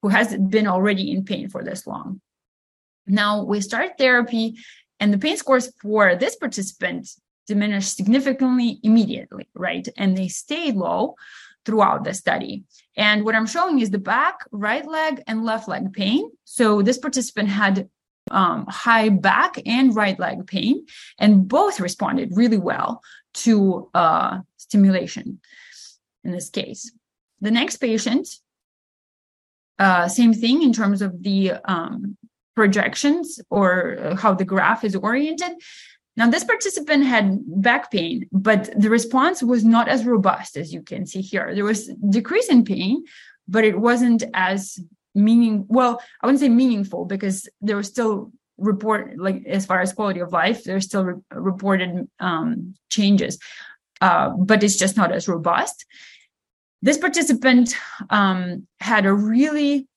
who has been already in pain for this long. Now we start therapy And the pain scores for this participant diminished significantly immediately, right? And they stayed low throughout the study. And what I'm showing is the back, right leg, and left leg pain. So this participant had high back and right leg pain, and both responded really well to stimulation in this case. The next patient, same thing in terms of the projections or how the graph is oriented. Now, this participant had back pain, but the response was not as robust as you can see here. There was decrease in pain, but it wasn't as I wouldn't say meaningful, because there was still report, like as far as quality of life, there's still reported changes, but it's just not as robust. This participant had a really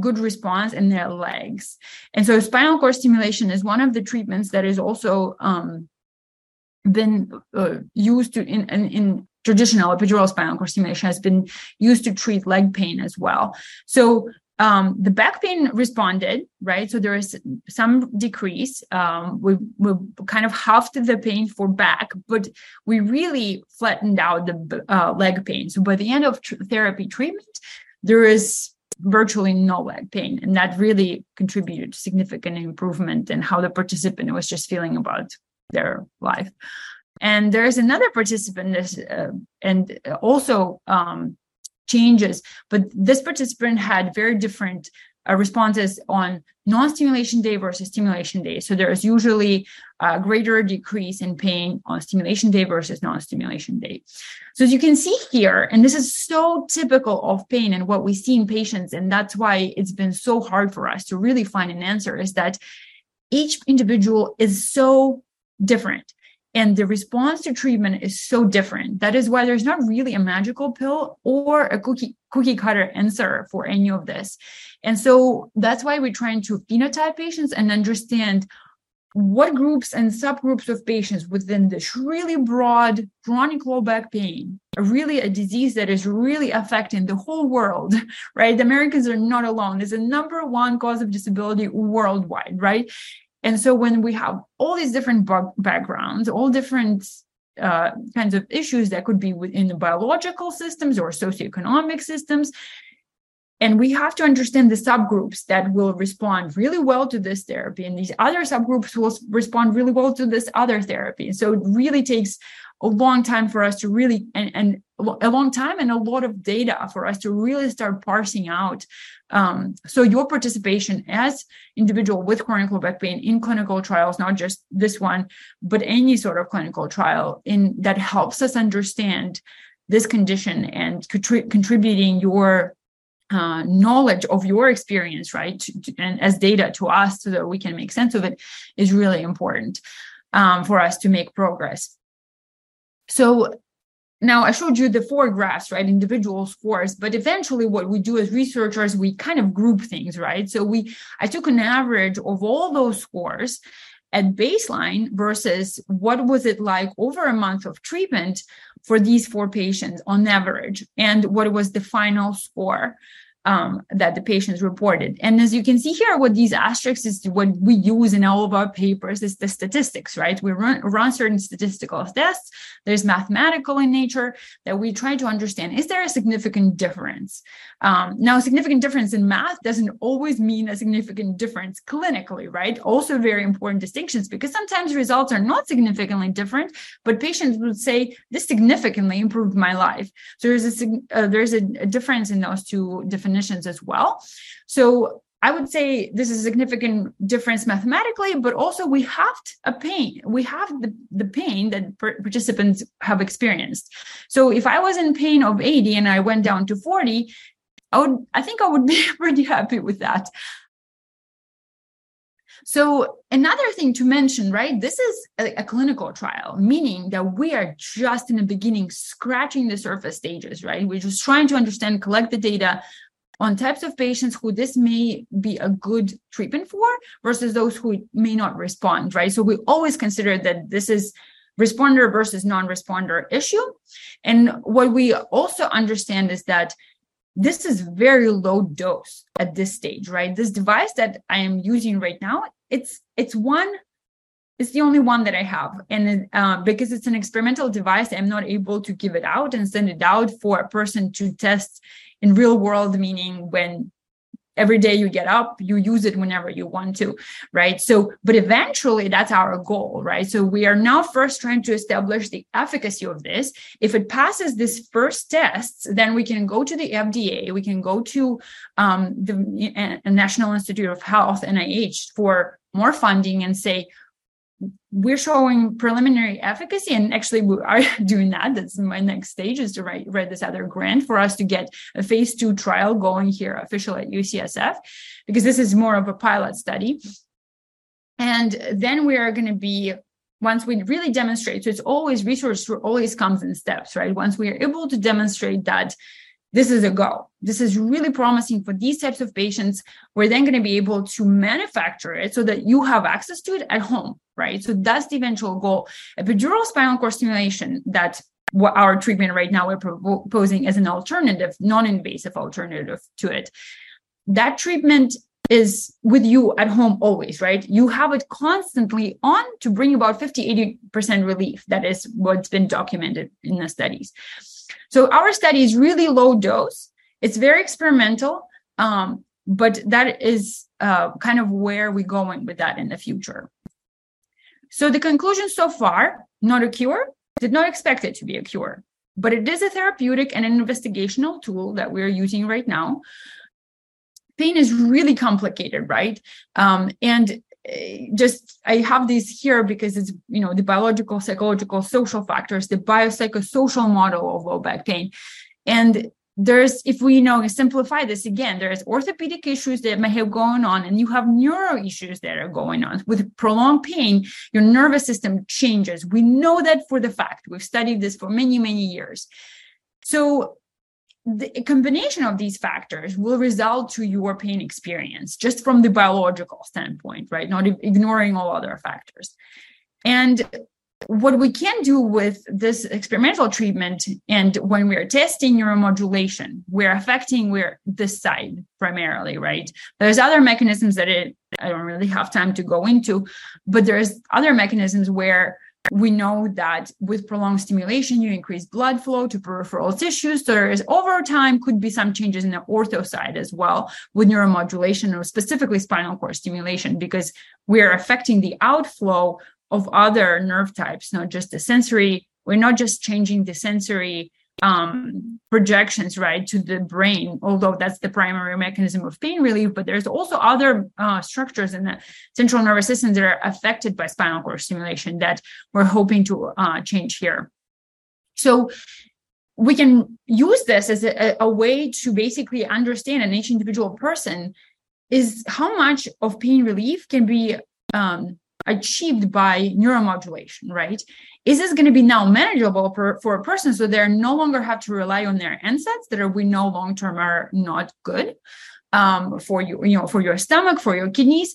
good response in their legs. And so spinal cord stimulation is one of the treatments that is also been used to in traditional epidural spinal cord stimulation has been used to treat leg pain as well. So the back pain responded, right? So there is some decrease. We kind of halved the pain for back, but we really flattened out the leg pain. So by the end of therapy treatment, there is virtually no leg pain. And that really contributed to significant improvement in how the participant was just feeling about their life. And there is another participant and also changes, but this participant had very different responses on non-stimulation day versus stimulation day. So there is usually a greater decrease in pain on stimulation day versus non-stimulation day. So as you can see here, and this is so typical of pain and what we see in patients, and that's why it's been so hard for us to really find an answer, is that each individual is so different. And the response to treatment is so different. That is why there's not really a magical pill or a cookie cutter answer for any of this. And so that's why we're trying to phenotype patients and understand what groups and subgroups of patients within this really broad chronic low back pain, really a disease that is really affecting the whole world, right? The Americans are not alone. It's the number one cause of disability worldwide, right? And so when we have all these different backgrounds, all different kinds of issues that could be within the biological systems or socioeconomic systems, and we have to understand the subgroups that will respond really well to this therapy, and these other subgroups will respond really well to this other therapy. So it really takes a long time for us to really, and a long time and a lot of data for us to really start parsing out. So your participation as individual with chronic low back pain in clinical trials, not just this one, but any sort of clinical trial in that helps us understand this condition and contributing your knowledge of your experience, right? And as data to us so that we can make sense of it is really important for us to make progress. So now I showed you the four graphs, right? Individual scores, but eventually what we do as researchers, we kind of group things, right? So I took an average of all those scores at baseline versus what was it like over a month of treatment for these four patients on average, and what was the final score that the patients reported. And as you can see here, what these asterisks is what we use in all of our papers is the statistics, right? We run certain statistical tests. There's mathematical in nature that we try to understand. Is there a significant difference? Now, significant difference in math doesn't always mean a significant difference clinically, right? Also very important distinctions, because sometimes results are not significantly different, but patients would say, this significantly improved my life. So there's a difference in those two definitions as well. So I would say this is a significant difference mathematically, but also we have a pain. We have the pain that participants have experienced. So if I was in pain of 80 and I went down to 40, I think I would be pretty happy with that. So another thing to mention, right? This is a clinical trial, meaning that we are just in the beginning scratching the surface stages, right? We're just trying to understand, collect the data on types of patients who this may be a good treatment for versus those who may not respond, right? So we always consider that this is responder versus non-responder issue. And what we also understand is that this is very low dose at this stage, right? This device that I am using right now, it's one It's the only one that I have. And because it's an experimental device, I'm not able to give it out and send it out for a person to test in real world, meaning when every day you get up, you use it whenever you want to, right? So, but eventually that's our goal, right? So we are now first trying to establish the efficacy of this. If it passes this first test, then we can go to the FDA, we can go to the National Institute of Health, NIH, for more funding and say, we're showing preliminary efficacy, and actually we are doing that. That's my next stage, is to write this other grant for us to get a phase 2 trial going here officially at UCSF, because this is more of a pilot study. And then we are going to be, once we really demonstrate, so it's always research always comes in steps, right? Once we are able to demonstrate that this is a go, this is really promising for these types of patients, we're then going to be able to manufacture it so that you have access to it at home, right? So that's the eventual goal. Epidural spinal cord stimulation, that's what our treatment right now we're proposing as an alternative, non-invasive alternative to it. That treatment is with you at home always, right? You have it constantly on to bring about 50, 80% relief. That is what's been documented in the studies. So our study is really low dose. It's very experimental, but that is kind of where we're going with that in the future. So the conclusion so far, not a cure, did not expect it to be a cure, but it is a therapeutic and an investigational tool that we're using right now. Pain is really complicated, right? And just, I have these here because it's, you know, the biological, psychological, social factors, the biopsychosocial model of low back pain. And there's, if we, you know, simplify this again, there's orthopedic issues that may have going on, and you have neuro issues that are going on. With prolonged pain, your nervous system changes. We know that for the fact. We've studied this for many, many years. So the combination of these factors will result to your pain experience, just from the biological standpoint, right? Not ignoring all other factors. And what we can do with this experimental treatment, and when we are testing neuromodulation, we're affecting this side primarily, right? There's other mechanisms that I don't really have time to go into, but there's other mechanisms where we know that with prolonged stimulation, you increase blood flow to peripheral tissues. So there is, over time, could be some changes in the ortho side as well with neuromodulation, or specifically spinal cord stimulation, because we're affecting the outflow of other nerve types, not just the sensory. We're not just changing the sensory projections, right, to the brain, although that's the primary mechanism of pain relief, but there's also other structures in the central nervous system that are affected by spinal cord stimulation that we're hoping to change here. So we can use this as a way to basically understand in each individual person is how much of pain relief can be achieved by neuromodulation, right? Is this going to be now manageable for a person, so they no longer have to rely on their NSAIDs that are, we know long-term are not good for you, you know, for your stomach, for your kidneys,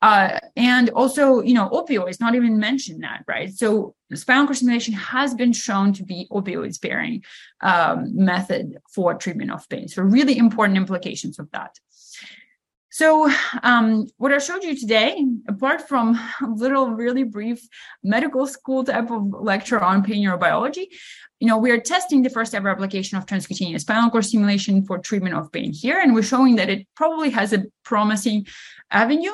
and also, you know, opioids, not even mentioned that, right? So spinal cord stimulation has been shown to be opioid-sparing method for treatment of pain. So really important implications of that. So what I showed you today, apart from a little really brief medical school type of lecture on pain neurobiology, you know, we are testing the first ever application of transcutaneous spinal cord stimulation for treatment of pain here. And we're showing that it probably has a promising avenue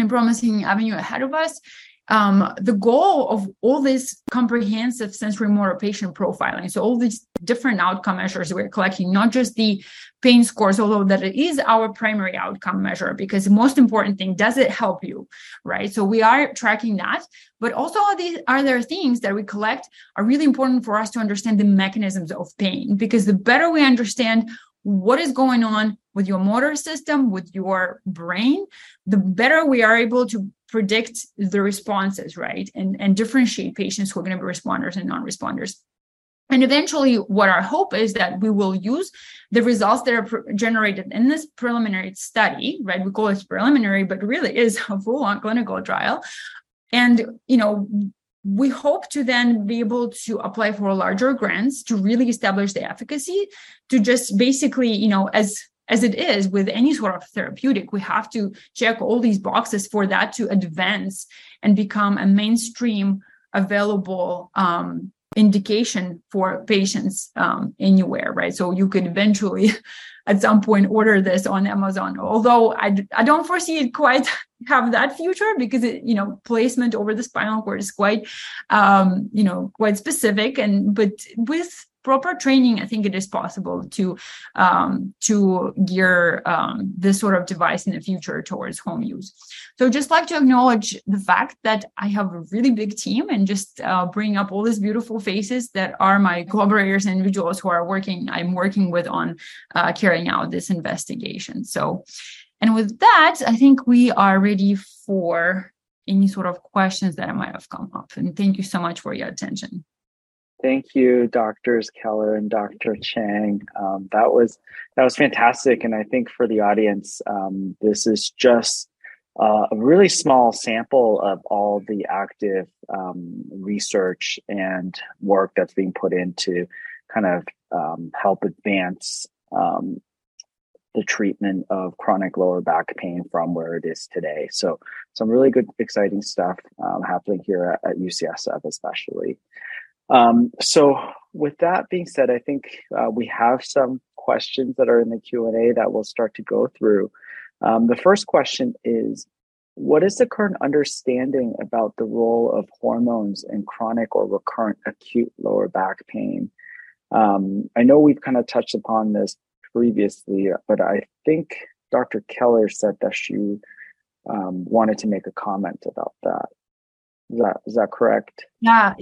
ahead of us. The goal of all this comprehensive sensory motor patient profiling, so all these different outcome measures we're collecting, not just the pain scores, although that it is our primary outcome measure, because the most important thing, does it help you, right? So we are tracking that, but also these other things that we collect are really important for us to understand the mechanisms of pain, because the better we understand what is going on with your motor system, with your brain, the better we are able to predict the responses, right? And differentiate patients who are going to be responders and non-responders. And eventually, what our hope is that we will use the results that are generated in this preliminary study, right? We call it preliminary, but really is a full-on clinical trial. And, you know, we hope to then be able to apply for larger grants to really establish the efficacy, to just basically, you know, as As it is with any sort of therapeutic, we have to check all these boxes for that to advance and become a mainstream available indication for patients anywhere, right? So you could eventually at some point order this on Amazon, although I don't foresee it quite have that future because, it, you know, placement over the spinal cord is quite, quite specific. But with proper training, I think it is possible to gear this sort of device in the future towards home use. So just like to acknowledge the fact that I have a really big team and just bring up all these beautiful faces that are my collaborators and individuals who are I'm working with on carrying out this investigation. So, and with that, I think we are ready for any sort of questions that might have come up. And thank you so much for your attention. Thank you, Doctors Keller and Dr. Chang. That was fantastic. And I think for the audience, this is just a really small sample of all the active research and work that's being put into kind of help advance the treatment of chronic lower back pain from where it is today. So some really good, exciting stuff happening here at UCSF especially. So with that being said, I think we have some questions that are in the Q&A that we'll start to go through. The first question is, what is the current understanding about the role of hormones in chronic or recurrent acute lower back pain? I know we've kind of touched upon this previously, but I think Dr. Keller said that she wanted to make a comment about that. Is that correct? Yeah.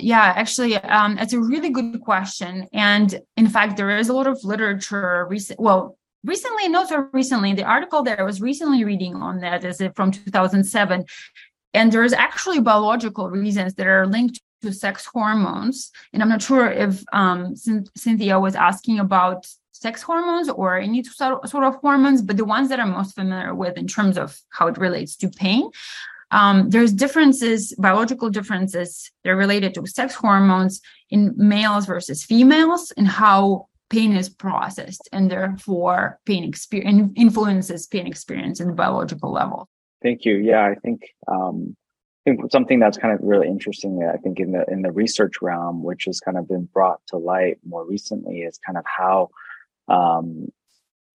Actually, it's a really good question. And in fact, there is a lot of literature. Recently, not so recently, the article that I was recently reading on that is from 2007. And there is actually biological reasons that are linked to sex hormones. And I'm not sure if Cynthia was asking about sex hormones or any sort of hormones, but the ones that I'm most familiar with in terms of how it relates to pain. There's biological differences that are related to sex hormones in males versus females and how pain is processed, and therefore pain experience influences pain experience in the biological level. Thank you. Yeah, I think something that's kind of really interesting, I think, in the research realm, which has kind of been brought to light more recently, is kind of how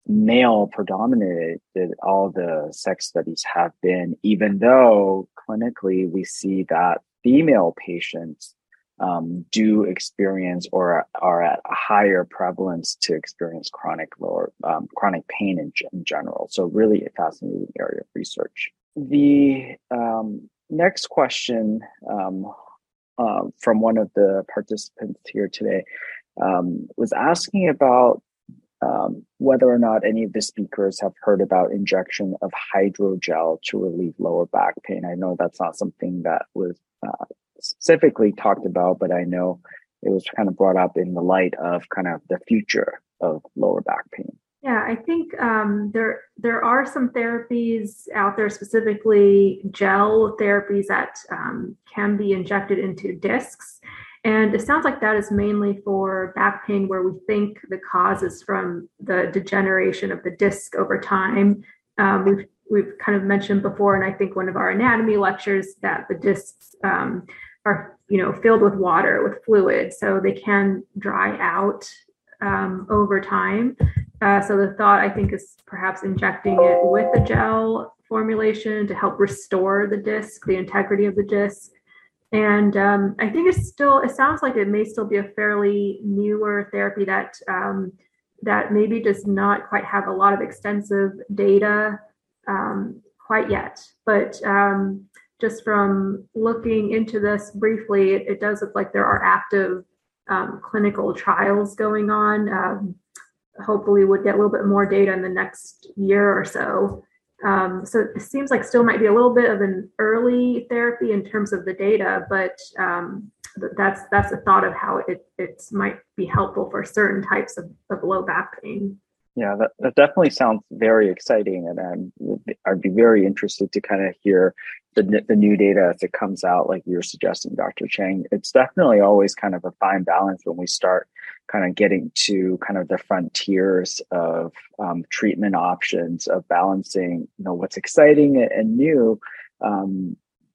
male predominated that all the sex studies have been, even though clinically we see that female patients do experience or are at a higher prevalence to experience chronic pain in general. So really a fascinating area of research. The next question from one of the participants here today was asking about whether or not any of the speakers have heard about injection of hydrogel to relieve lower back pain. I know that's not something that was specifically talked about, but I know it was kind of brought up in the light of kind of the future of lower back pain. Yeah, I think there are some therapies out there, specifically gel therapies that can be injected into discs. And it sounds like that is mainly for back pain, where we think the cause is from the degeneration of the disc over time. We've kind of mentioned before, and I think one of our anatomy lectures, that the discs are, filled with water, with fluid, so they can dry out over time. So the thought, I think, is perhaps injecting it with a gel formulation to help restore the disc, the integrity of the disc. And I think it sounds like it may still be a fairly newer therapy that maybe does not quite have a lot of extensive data quite yet. But just from looking into this briefly, it does look like there are active clinical trials going on. Hopefully we'll get a little bit more data in the next year or so. So it seems like still might be a little bit of an early therapy in terms of the data, but that's a thought of how it might be helpful for certain types of low back pain. Yeah, that definitely sounds very exciting, and I'd be very interested to kind of hear the new data as it comes out, like you're suggesting, Dr. Chang. It's definitely always kind of a fine balance when we start kind of getting to kind of the frontiers of treatment options, of balancing, you know, what's exciting and new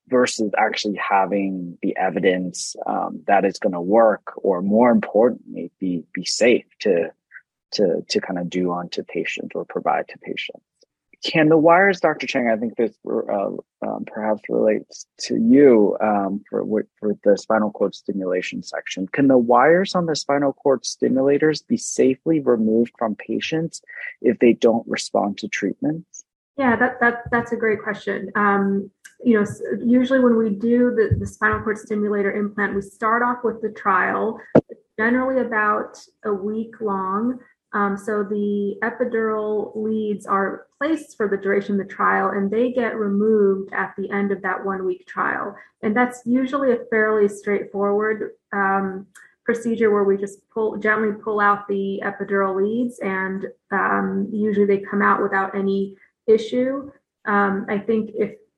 versus actually having the evidence that is going to work, or more importantly, be safe to kind of do onto patients or provide to patients. Can the wires, Dr. Chang, I think this perhaps relates to you for the spinal cord stimulation section. Can the wires on the spinal cord stimulators be safely removed from patients if they don't respond to treatments? Yeah, that's a great question. You know, usually when we do the spinal cord stimulator implant, we start off with the trial, generally about a week long. So the epidural leads are placed for the duration of the trial, and they get removed at the end of that 1 week trial. And that's usually a fairly straightforward procedure where we just gently pull out the epidural leads, and usually they come out without any issue. I think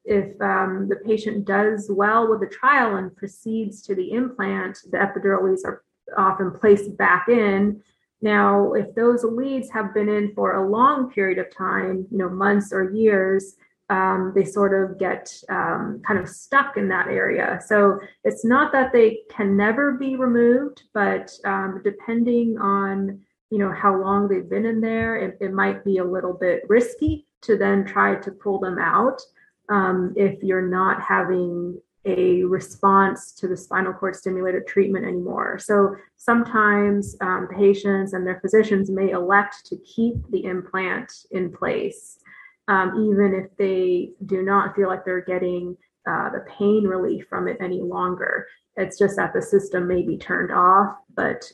if the patient does well with the trial and proceeds to the implant, the epidural leads are often placed back in. Now, if those leads have been in for a long period of time, you know, months or years, they sort of get kind of stuck in that area. So it's not that they can never be removed, but depending on, you know, how long they've been in there, it might be a little bit risky to then try to pull them out if you're not having a response to the spinal cord stimulator treatment anymore. So sometimes patients and their physicians may elect to keep the implant in place, even if they do not feel like they're getting the pain relief from it any longer. It's just that the system may be turned off, but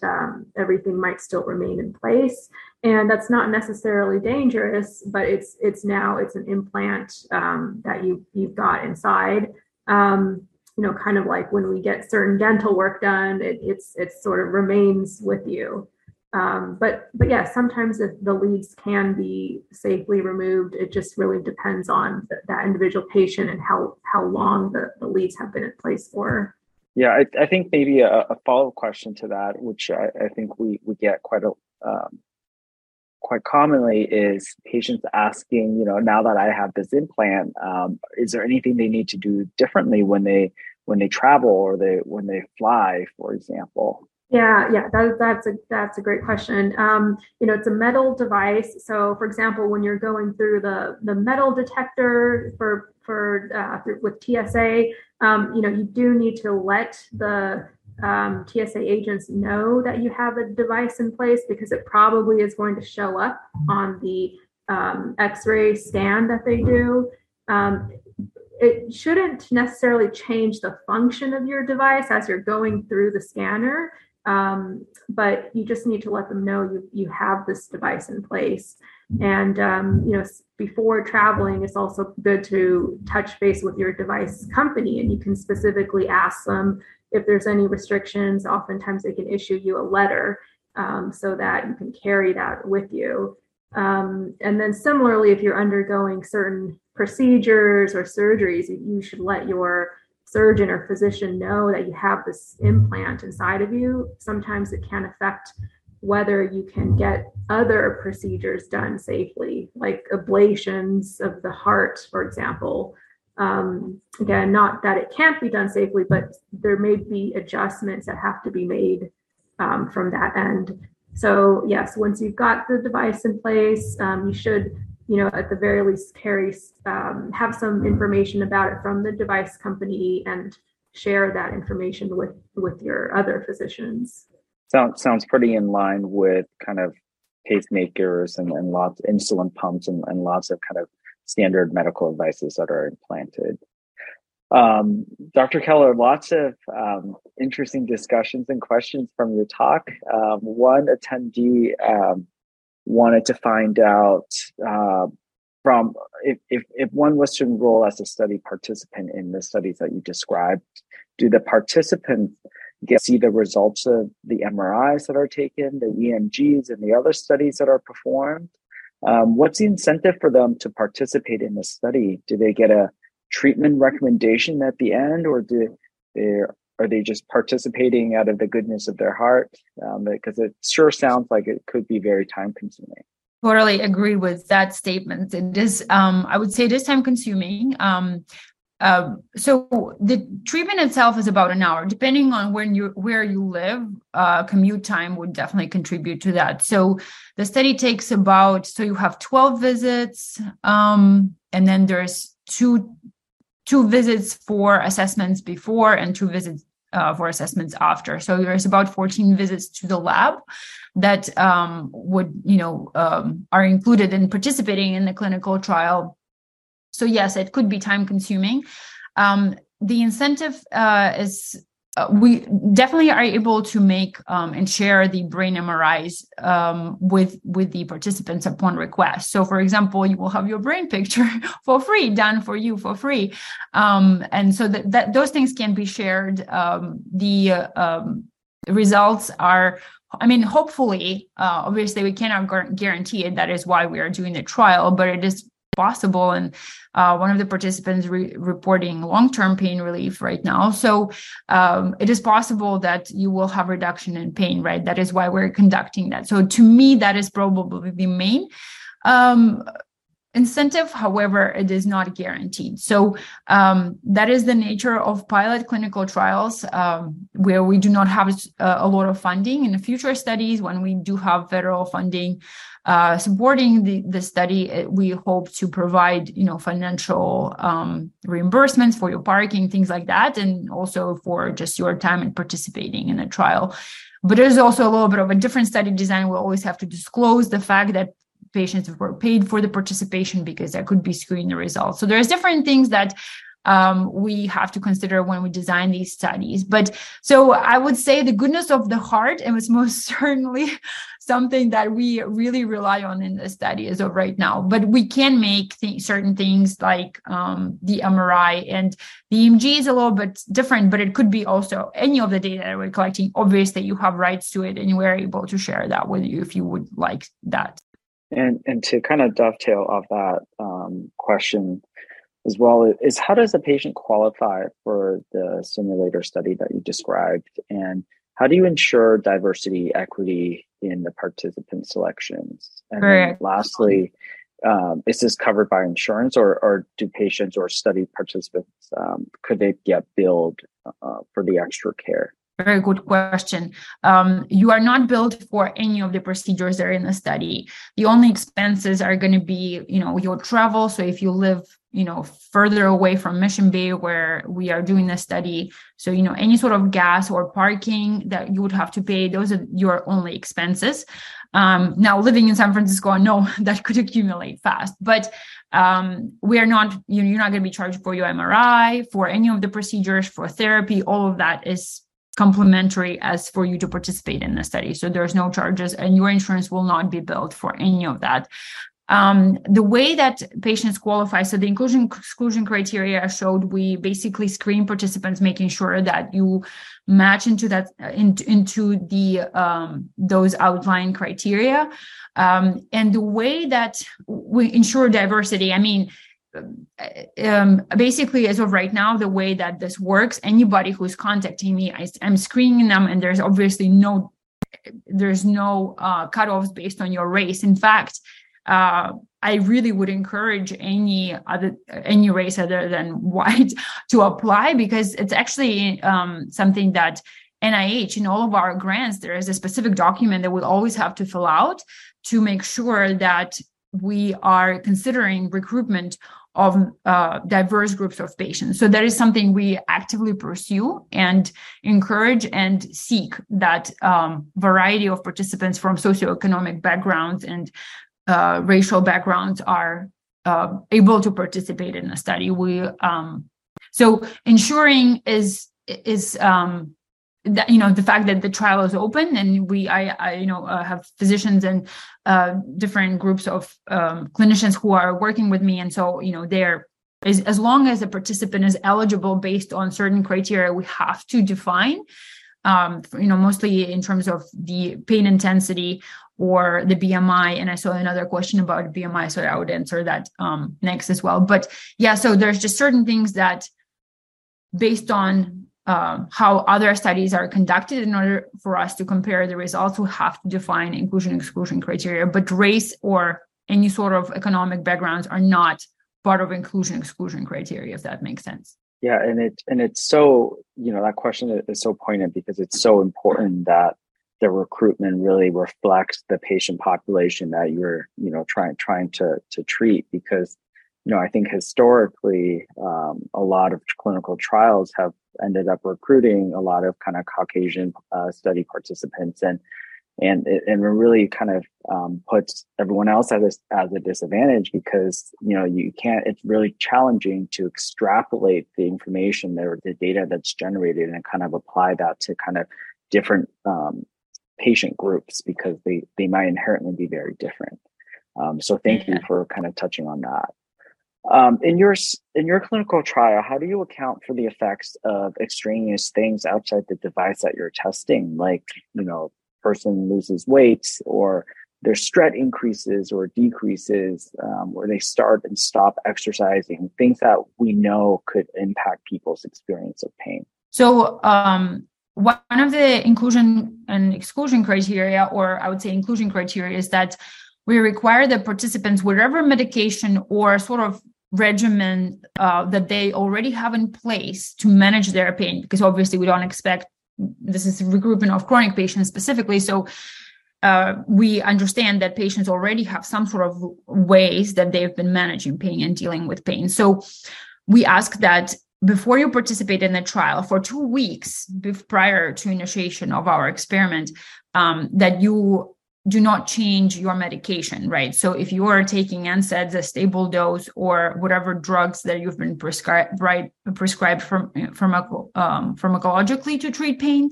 everything might still remain in place. And that's not necessarily dangerous, but it's an implant that you've got inside. You know, kind of like when we get certain dental work done, it sort of remains with you. But yeah, sometimes the leads can be safely removed. It just really depends on that individual patient and how long the leads have been in place for. Yeah, I think maybe a follow-up question to that, which I think we get quite commonly, is patients asking, you know, now that I have this implant, is there anything they need to do differently when they travel or when they fly, for example? Yeah, that's a great question. You know, it's a metal device. So, for example, when you're going through the metal detector with TSA, you know, you do need to let the TSA agents know that you have a device in place, because it probably is going to show up on the X-ray scan that they do. It shouldn't necessarily change the function of your device as you're going through the scanner, but you just need to let them know you have this device in place. And, you know, before traveling, it's also good to touch base with your device company, and you can specifically ask them if there's any restrictions. Oftentimes they can issue you a letter so that you can carry that with you. And then similarly, if you're undergoing certain procedures or surgeries, you should let your surgeon or physician know that you have this implant inside of you. Sometimes it can affect whether you can get other procedures done safely, like ablations of the heart, for example. Again, not that it can't be done safely, but there may be adjustments that have to be made from that end. So yes, once you've got the device in place, you should, you know, at the very least have some information about it from the device company and share that information with your other physicians. Sounds pretty in line with kind of pacemakers and lots of insulin pumps and lots of kind of standard medical devices that are implanted. Dr. Keller, lots of interesting discussions and questions from your talk. One attendee wanted to find out from if one was to enroll as a study participant in the studies that you described, do the participants see the results of the MRIs that are taken, the EMGs, and the other studies that are performed? What's the incentive for them to participate in the study? Do they get a treatment recommendation at the end, or do they Are they just participating out of the goodness of their heart? Because it sure sounds like it could be very time consuming. Totally agree with that statement. It is, I would say it is time consuming. So the treatment itself is about an hour, depending on where you live. Commute time would definitely contribute to that. So the study takes about, so you have 12 visits, and then there's two visits for assessments before and two visits for assessments after. So there's about 14 visits to the lab that are included in participating in the clinical trial. So yes, it could be time consuming. The incentive is we definitely are able to make and share the brain MRIs with the participants upon request. So for example, you will have your brain picture for free, done for you for free. And so that those things can be shared. The results are, I mean, hopefully, obviously we cannot guarantee it. That is why we are doing the trial, but it is possible. And one of the participants reporting long-term pain relief right now. So it is possible that you will have reduction in pain, right? That is why we're conducting that. So to me, that is probably the main incentive. However, it is not guaranteed. So that is the nature of pilot clinical trials where we do not have a lot of funding. In the future studies, when we do have federal funding supporting the study, we hope to provide, financial reimbursements for your parking, things like that, and also for just your time in participating in the trial. But there's also a little bit of a different study design. We'll always have to disclose the fact that patients were paid for the participation because that could be skewing the results. So there's different things that we have to consider when we design these studies. But so I would say the goodness of the heart, and it's most certainly something that we really rely on in the study as of right now. But we can make certain things like the MRI, and the EMG is a little bit different, but it could be also any of the data that we're collecting. Obviously, you have rights to it, and we're able to share that with you if you would like that. And to kind of dovetail off that question as well, is how does a patient qualify for the simulator study that you described? And how do you ensure diversity, equity in the participant selections? And then lastly, is this covered by insurance, or do patients or study participants, could they get billed for the extra care? Very good question. You are not billed for any of the procedures that are in the study. The only expenses are going to be, your travel. So if you live, further away from Mission Bay where we are doing the study, so, any sort of gas or parking that you would have to pay, those are your only expenses. Now living in San Francisco, I know that could accumulate fast, but we are not, you're not going to be charged for your MRI, for any of the procedures, for therapy. All of that is complimentary as for you to participate in the study. So there's no charges, and your insurance will not be billed for any of that. The way that patients qualify, so the inclusion-exclusion criteria showed we basically screen participants, making sure that you match into those outlined criteria. And the way that we ensure diversity, basically, as of right now, the way that this works, anybody who's contacting me, I'm screening them, and there's obviously no cutoffs based on your race. In fact, I really would encourage any race other than white to apply, because it's actually something that NIH, in all of our grants, there is a specific document that we'll always have to fill out to make sure that we are considering recruitment of diverse groups of patients. So that is something we actively pursue and encourage and seek, that variety of participants from socioeconomic backgrounds and racial backgrounds are able to participate in the study. We so ensuring is that, the fact that the trial is open, and I have physicians and different groups of clinicians who are working with me. And so, there is, as long as a participant is eligible based on certain criteria we have to define, mostly in terms of the pain intensity or the BMI. And I saw another question about BMI, so I would answer that next as well. But yeah, so there's just certain things that based on how other studies are conducted. In order for us to compare the results, we have to define inclusion-exclusion criteria, but race or any sort of economic backgrounds are not part of inclusion-exclusion criteria, if that makes sense. Yeah, and it's so, you know, that question is so poignant because it's so important that the recruitment really reflects the patient population that you're, you know, trying to treat, because, you know, I think historically a lot of clinical trials have ended up recruiting a lot of kind of Caucasian study participants, and it really kind of puts everyone else at as a disadvantage, because, you know, you can't, it's really challenging to extrapolate the information or the data that's generated and kind of apply that to kind of different patient groups, because they might inherently be very different. So thank you for kind of touching on that. In your clinical trial, how do you account for the effects of extraneous things outside the device that you're testing? Like, you know, person loses weight, or their stress increases or decreases, or they start and stop exercising, things that we know could impact people's experience of pain. So one of the inclusion and exclusion criteria, or I would say inclusion criteria, is that we require the participants, whatever medication or sort of regimen that they already have in place to manage their pain, because obviously we don't expect, this is recruitment of chronic patients specifically. So we understand that patients already have some sort of ways that they've been managing pain and dealing with pain. So we ask that before you participate in the trial, for 2 weeks prior to initiation of our experiment, that you do not change your medication, right? So if you are taking NSAIDs, a stable dose, or whatever drugs that you've been prescribed pharmacologically to treat pain,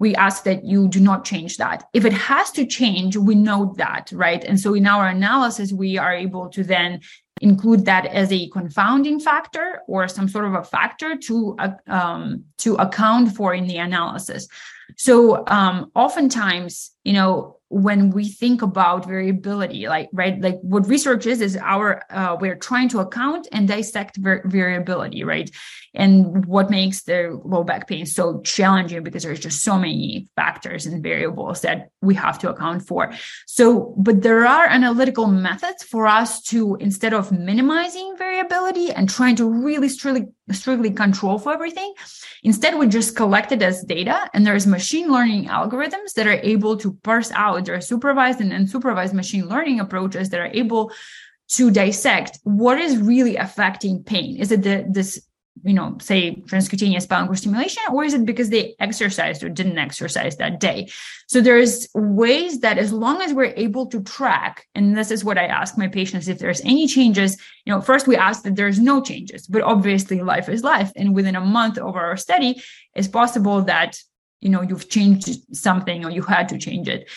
we ask that you do not change that. If it has to change, we know that, right? And so in our analysis, we are able to then include that as a confounding factor or some sort of a factor to account for in the analysis. So oftentimes, you know, when we think about variability, like what research is our, we're trying to account and dissect variability, right? And what makes the low back pain so challenging, because there's just so many factors and variables that we have to account for. So, but there are analytical methods for us to, instead of minimizing variability and trying to really strictly control for everything, instead we just collect it as data, and there's machine learning algorithms that are able to parse out, there are supervised and unsupervised machine learning approaches that are able to dissect what is really affecting pain. Is it this, you know, say transcutaneous palanquin stimulation, or is it because they exercised or didn't exercise that day? So there's ways that, as long as we're able to track, and this is what I ask my patients, if there's any changes, you know, first we ask that there's no changes, but obviously life is life. And within a month of our study, it's possible that, you know, you've changed something or you had to change it.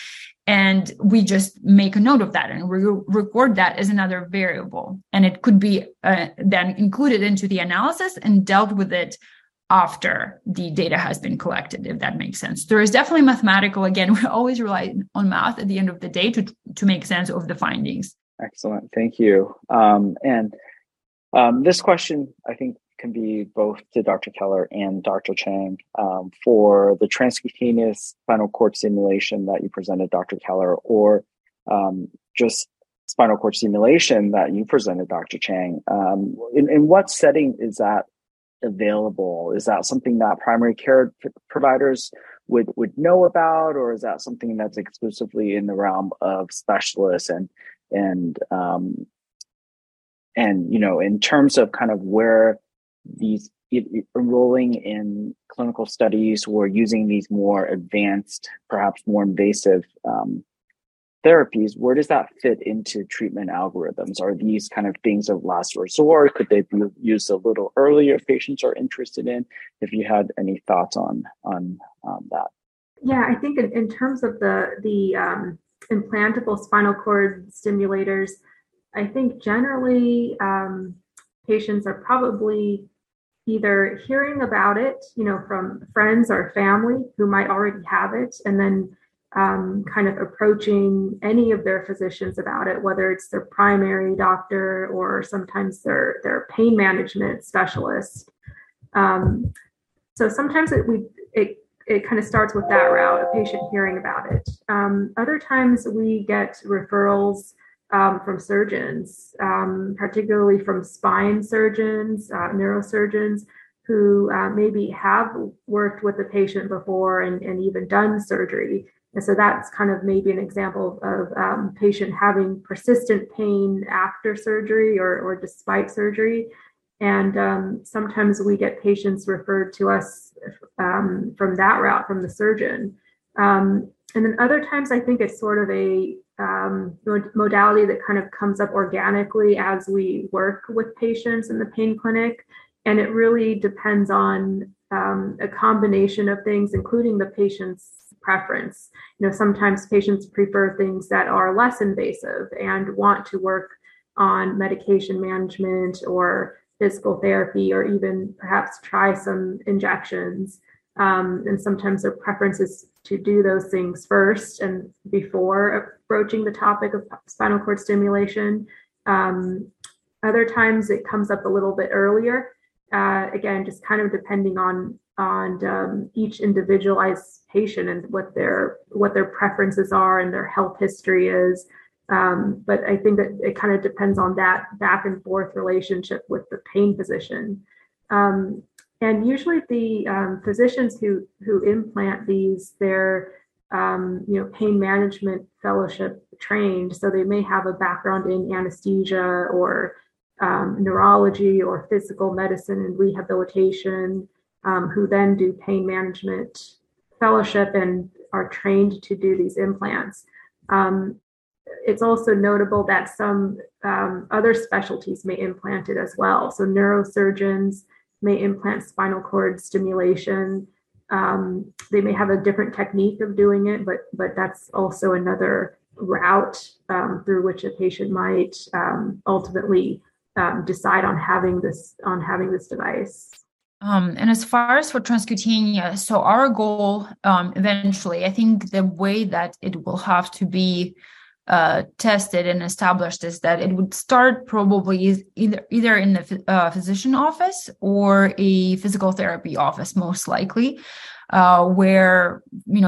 And we just make a note of that and we record that as another variable. And it could be then included into the analysis and dealt with it after the data has been collected, if that makes sense. There is definitely mathematical, again, we always rely on math at the end of the day to make sense of the findings. Excellent. Thank you. This question, I think, can be both to Dr. Keller and Dr. Chang. For the transcutaneous spinal cord stimulation that you presented, Dr. Keller, or just spinal cord stimulation that you presented, Dr. Chang, in what setting is that available? Is that something that primary care providers would know about, or is that something that's exclusively in the realm of specialists? And you know, in terms of kind of where these enrolling in clinical studies or using these more advanced, perhaps more invasive therapies, where does that fit into treatment algorithms? Are these kind of things of last resort? Could they be used a little earlier if patients are interested in? If you had any thoughts on that? Yeah, I think in terms of the implantable spinal cord stimulators, I think generally patients are probably either hearing about it, you know, from friends or family who might already have it, and then kind of approaching any of their physicians about it, whether it's their primary doctor or sometimes their pain management specialist. So sometimes it kind of starts with that route, a patient hearing about it. Other times we get referrals from surgeons, particularly from spine surgeons, neurosurgeons, who maybe have worked with the patient before and even done surgery. And so that's kind of maybe an example of patient having persistent pain after surgery or despite surgery. And sometimes we get patients referred to us from that route, from the surgeon. And then other times I think it's sort of a modality that kind of comes up organically as we work with patients in the pain clinic. And it really depends on a combination of things, including the patient's preference. You know, sometimes patients prefer things that are less invasive and want to work on medication management or physical therapy, or even perhaps try some injections. And sometimes their preference is to do those things first and before approaching the topic of spinal cord stimulation. Other times it comes up a little bit earlier. Again, just kind of depending on each individualized patient and what their preferences are and their health history is. But I think that it kind of depends on that back and forth relationship with the pain physician. And usually the physicians who implant these, they're pain management fellowship trained. So they may have a background in anesthesia or neurology or physical medicine and rehabilitation, who then do pain management fellowship and are trained to do these implants. It's also notable that some other specialties may implant it as well. So neurosurgeons may implant spinal cord stimulation. They may have a different technique of doing it, but that's also another route through which a patient might ultimately decide on having this device. And as far as for transcutaneous, so our goal eventually, I think the way that it will have to be tested and established is that it would start probably either in the physician office or a physical therapy office, most likely, where,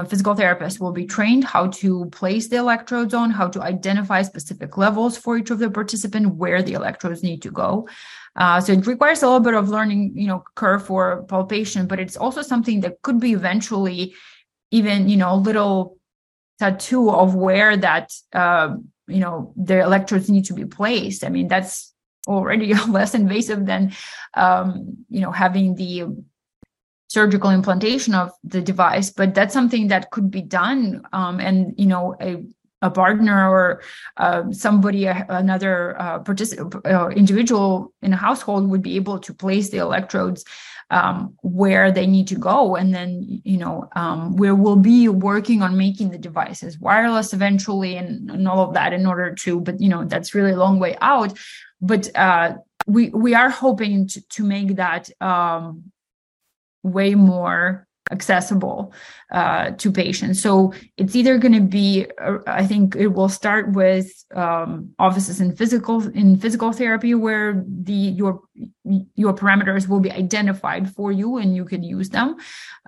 physical therapists will be trained how to place the electrodes on, how to identify specific levels for each of the participant, where the electrodes need to go. So it requires a little bit of learning, curve for palpation, but it's also something that could be eventually even, a little tattoo of where that, the electrodes need to be placed. I mean, that's already less invasive than, having the surgical implantation of the device, but that's something that could be done. And, a partner or somebody, another participant, individual in a household would be able to place the electrodes where they need to go. And then, we will be working on making the devices wireless eventually and all of that in order to, but, that's really a long way out. But we are hoping to make that way more accessible to patients. So it's either going to be, I think it will start with offices in physical therapy where your parameters will be identified for you and you can use them,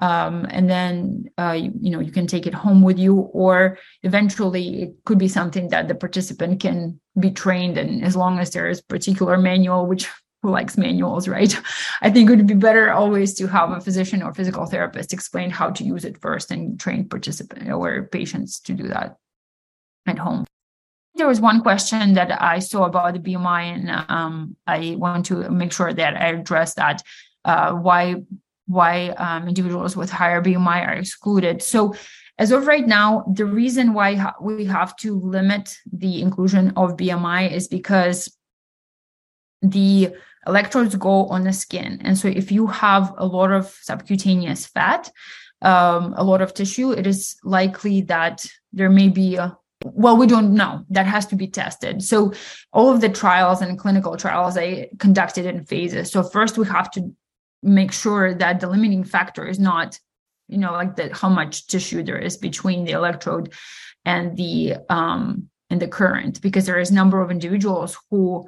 and then you can take it home with you, or eventually it could be something that the participant can be trained, and as long as there is particular manual, which who likes manuals, right? I think it would be better always to have a physician or physical therapist explain how to use it first and train participants or patients to do that at home. There was one question that I saw about the BMI, and I want to make sure that I address that, why individuals with higher BMI are excluded. So as of right now, the reason why we have to limit the inclusion of BMI is because the electrodes go on the skin. And so if you have a lot of subcutaneous fat, a lot of tissue, it is likely that there may be we don't know. That has to be tested. So all of the trials and clinical trials I conducted in phases. So first we have to make sure that the limiting factor is not, how much tissue there is between the electrode and the current, because there is a number of individuals who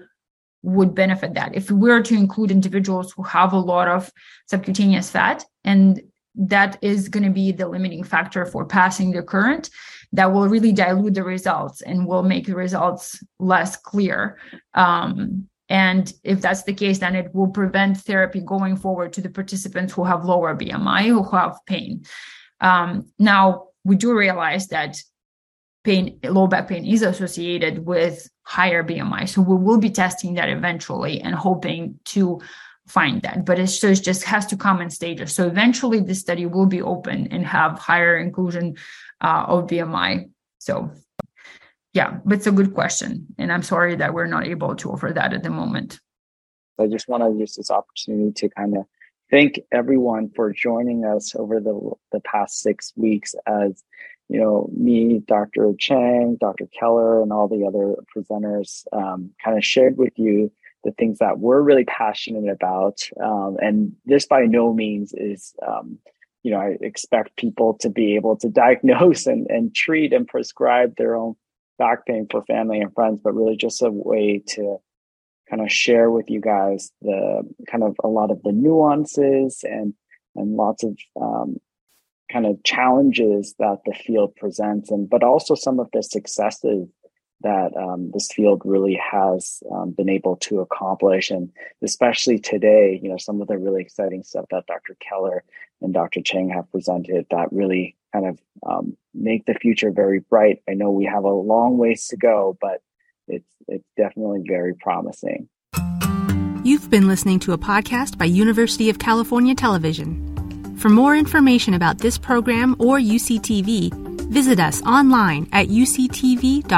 would benefit that. If we were to include individuals who have a lot of subcutaneous fat, and that is going to be the limiting factor for passing the current, that will really dilute the results and will make the results less clear. And if that's the case, then it will prevent therapy going forward to the participants who have lower BMI, who have pain. Now, we do realize that pain, low back pain, is associated with higher BMI. So we will be testing that eventually and hoping to find that, but it just has to come in stages. So eventually this study will be open and have higher inclusion of BMI. So yeah, but it's a good question. And I'm sorry that we're not able to offer that at the moment. I just want to use this opportunity to kind of thank everyone for joining us over the past 6 weeks, as you know, me, Dr. Chang, Dr. Keller, and all the other presenters kind of shared with you the things that we're really passionate about. And this by no means is, you know, I expect people to be able to diagnose and treat and prescribe their own back pain for family and friends, but really just a way to kind of share with you guys the kind of a lot of the nuances and lots of kind of challenges that the field presents, and but also some of the successes that this field really has been able to accomplish. And especially today, you know, some of the really exciting stuff that Dr. Keller and Dr. Chang have presented that really kind of make the future very bright. I know we have a long ways to go, but it's definitely very promising. You've been listening to a podcast by University of California Television. For more information about this program or UCTV, visit us online at uctv.tv.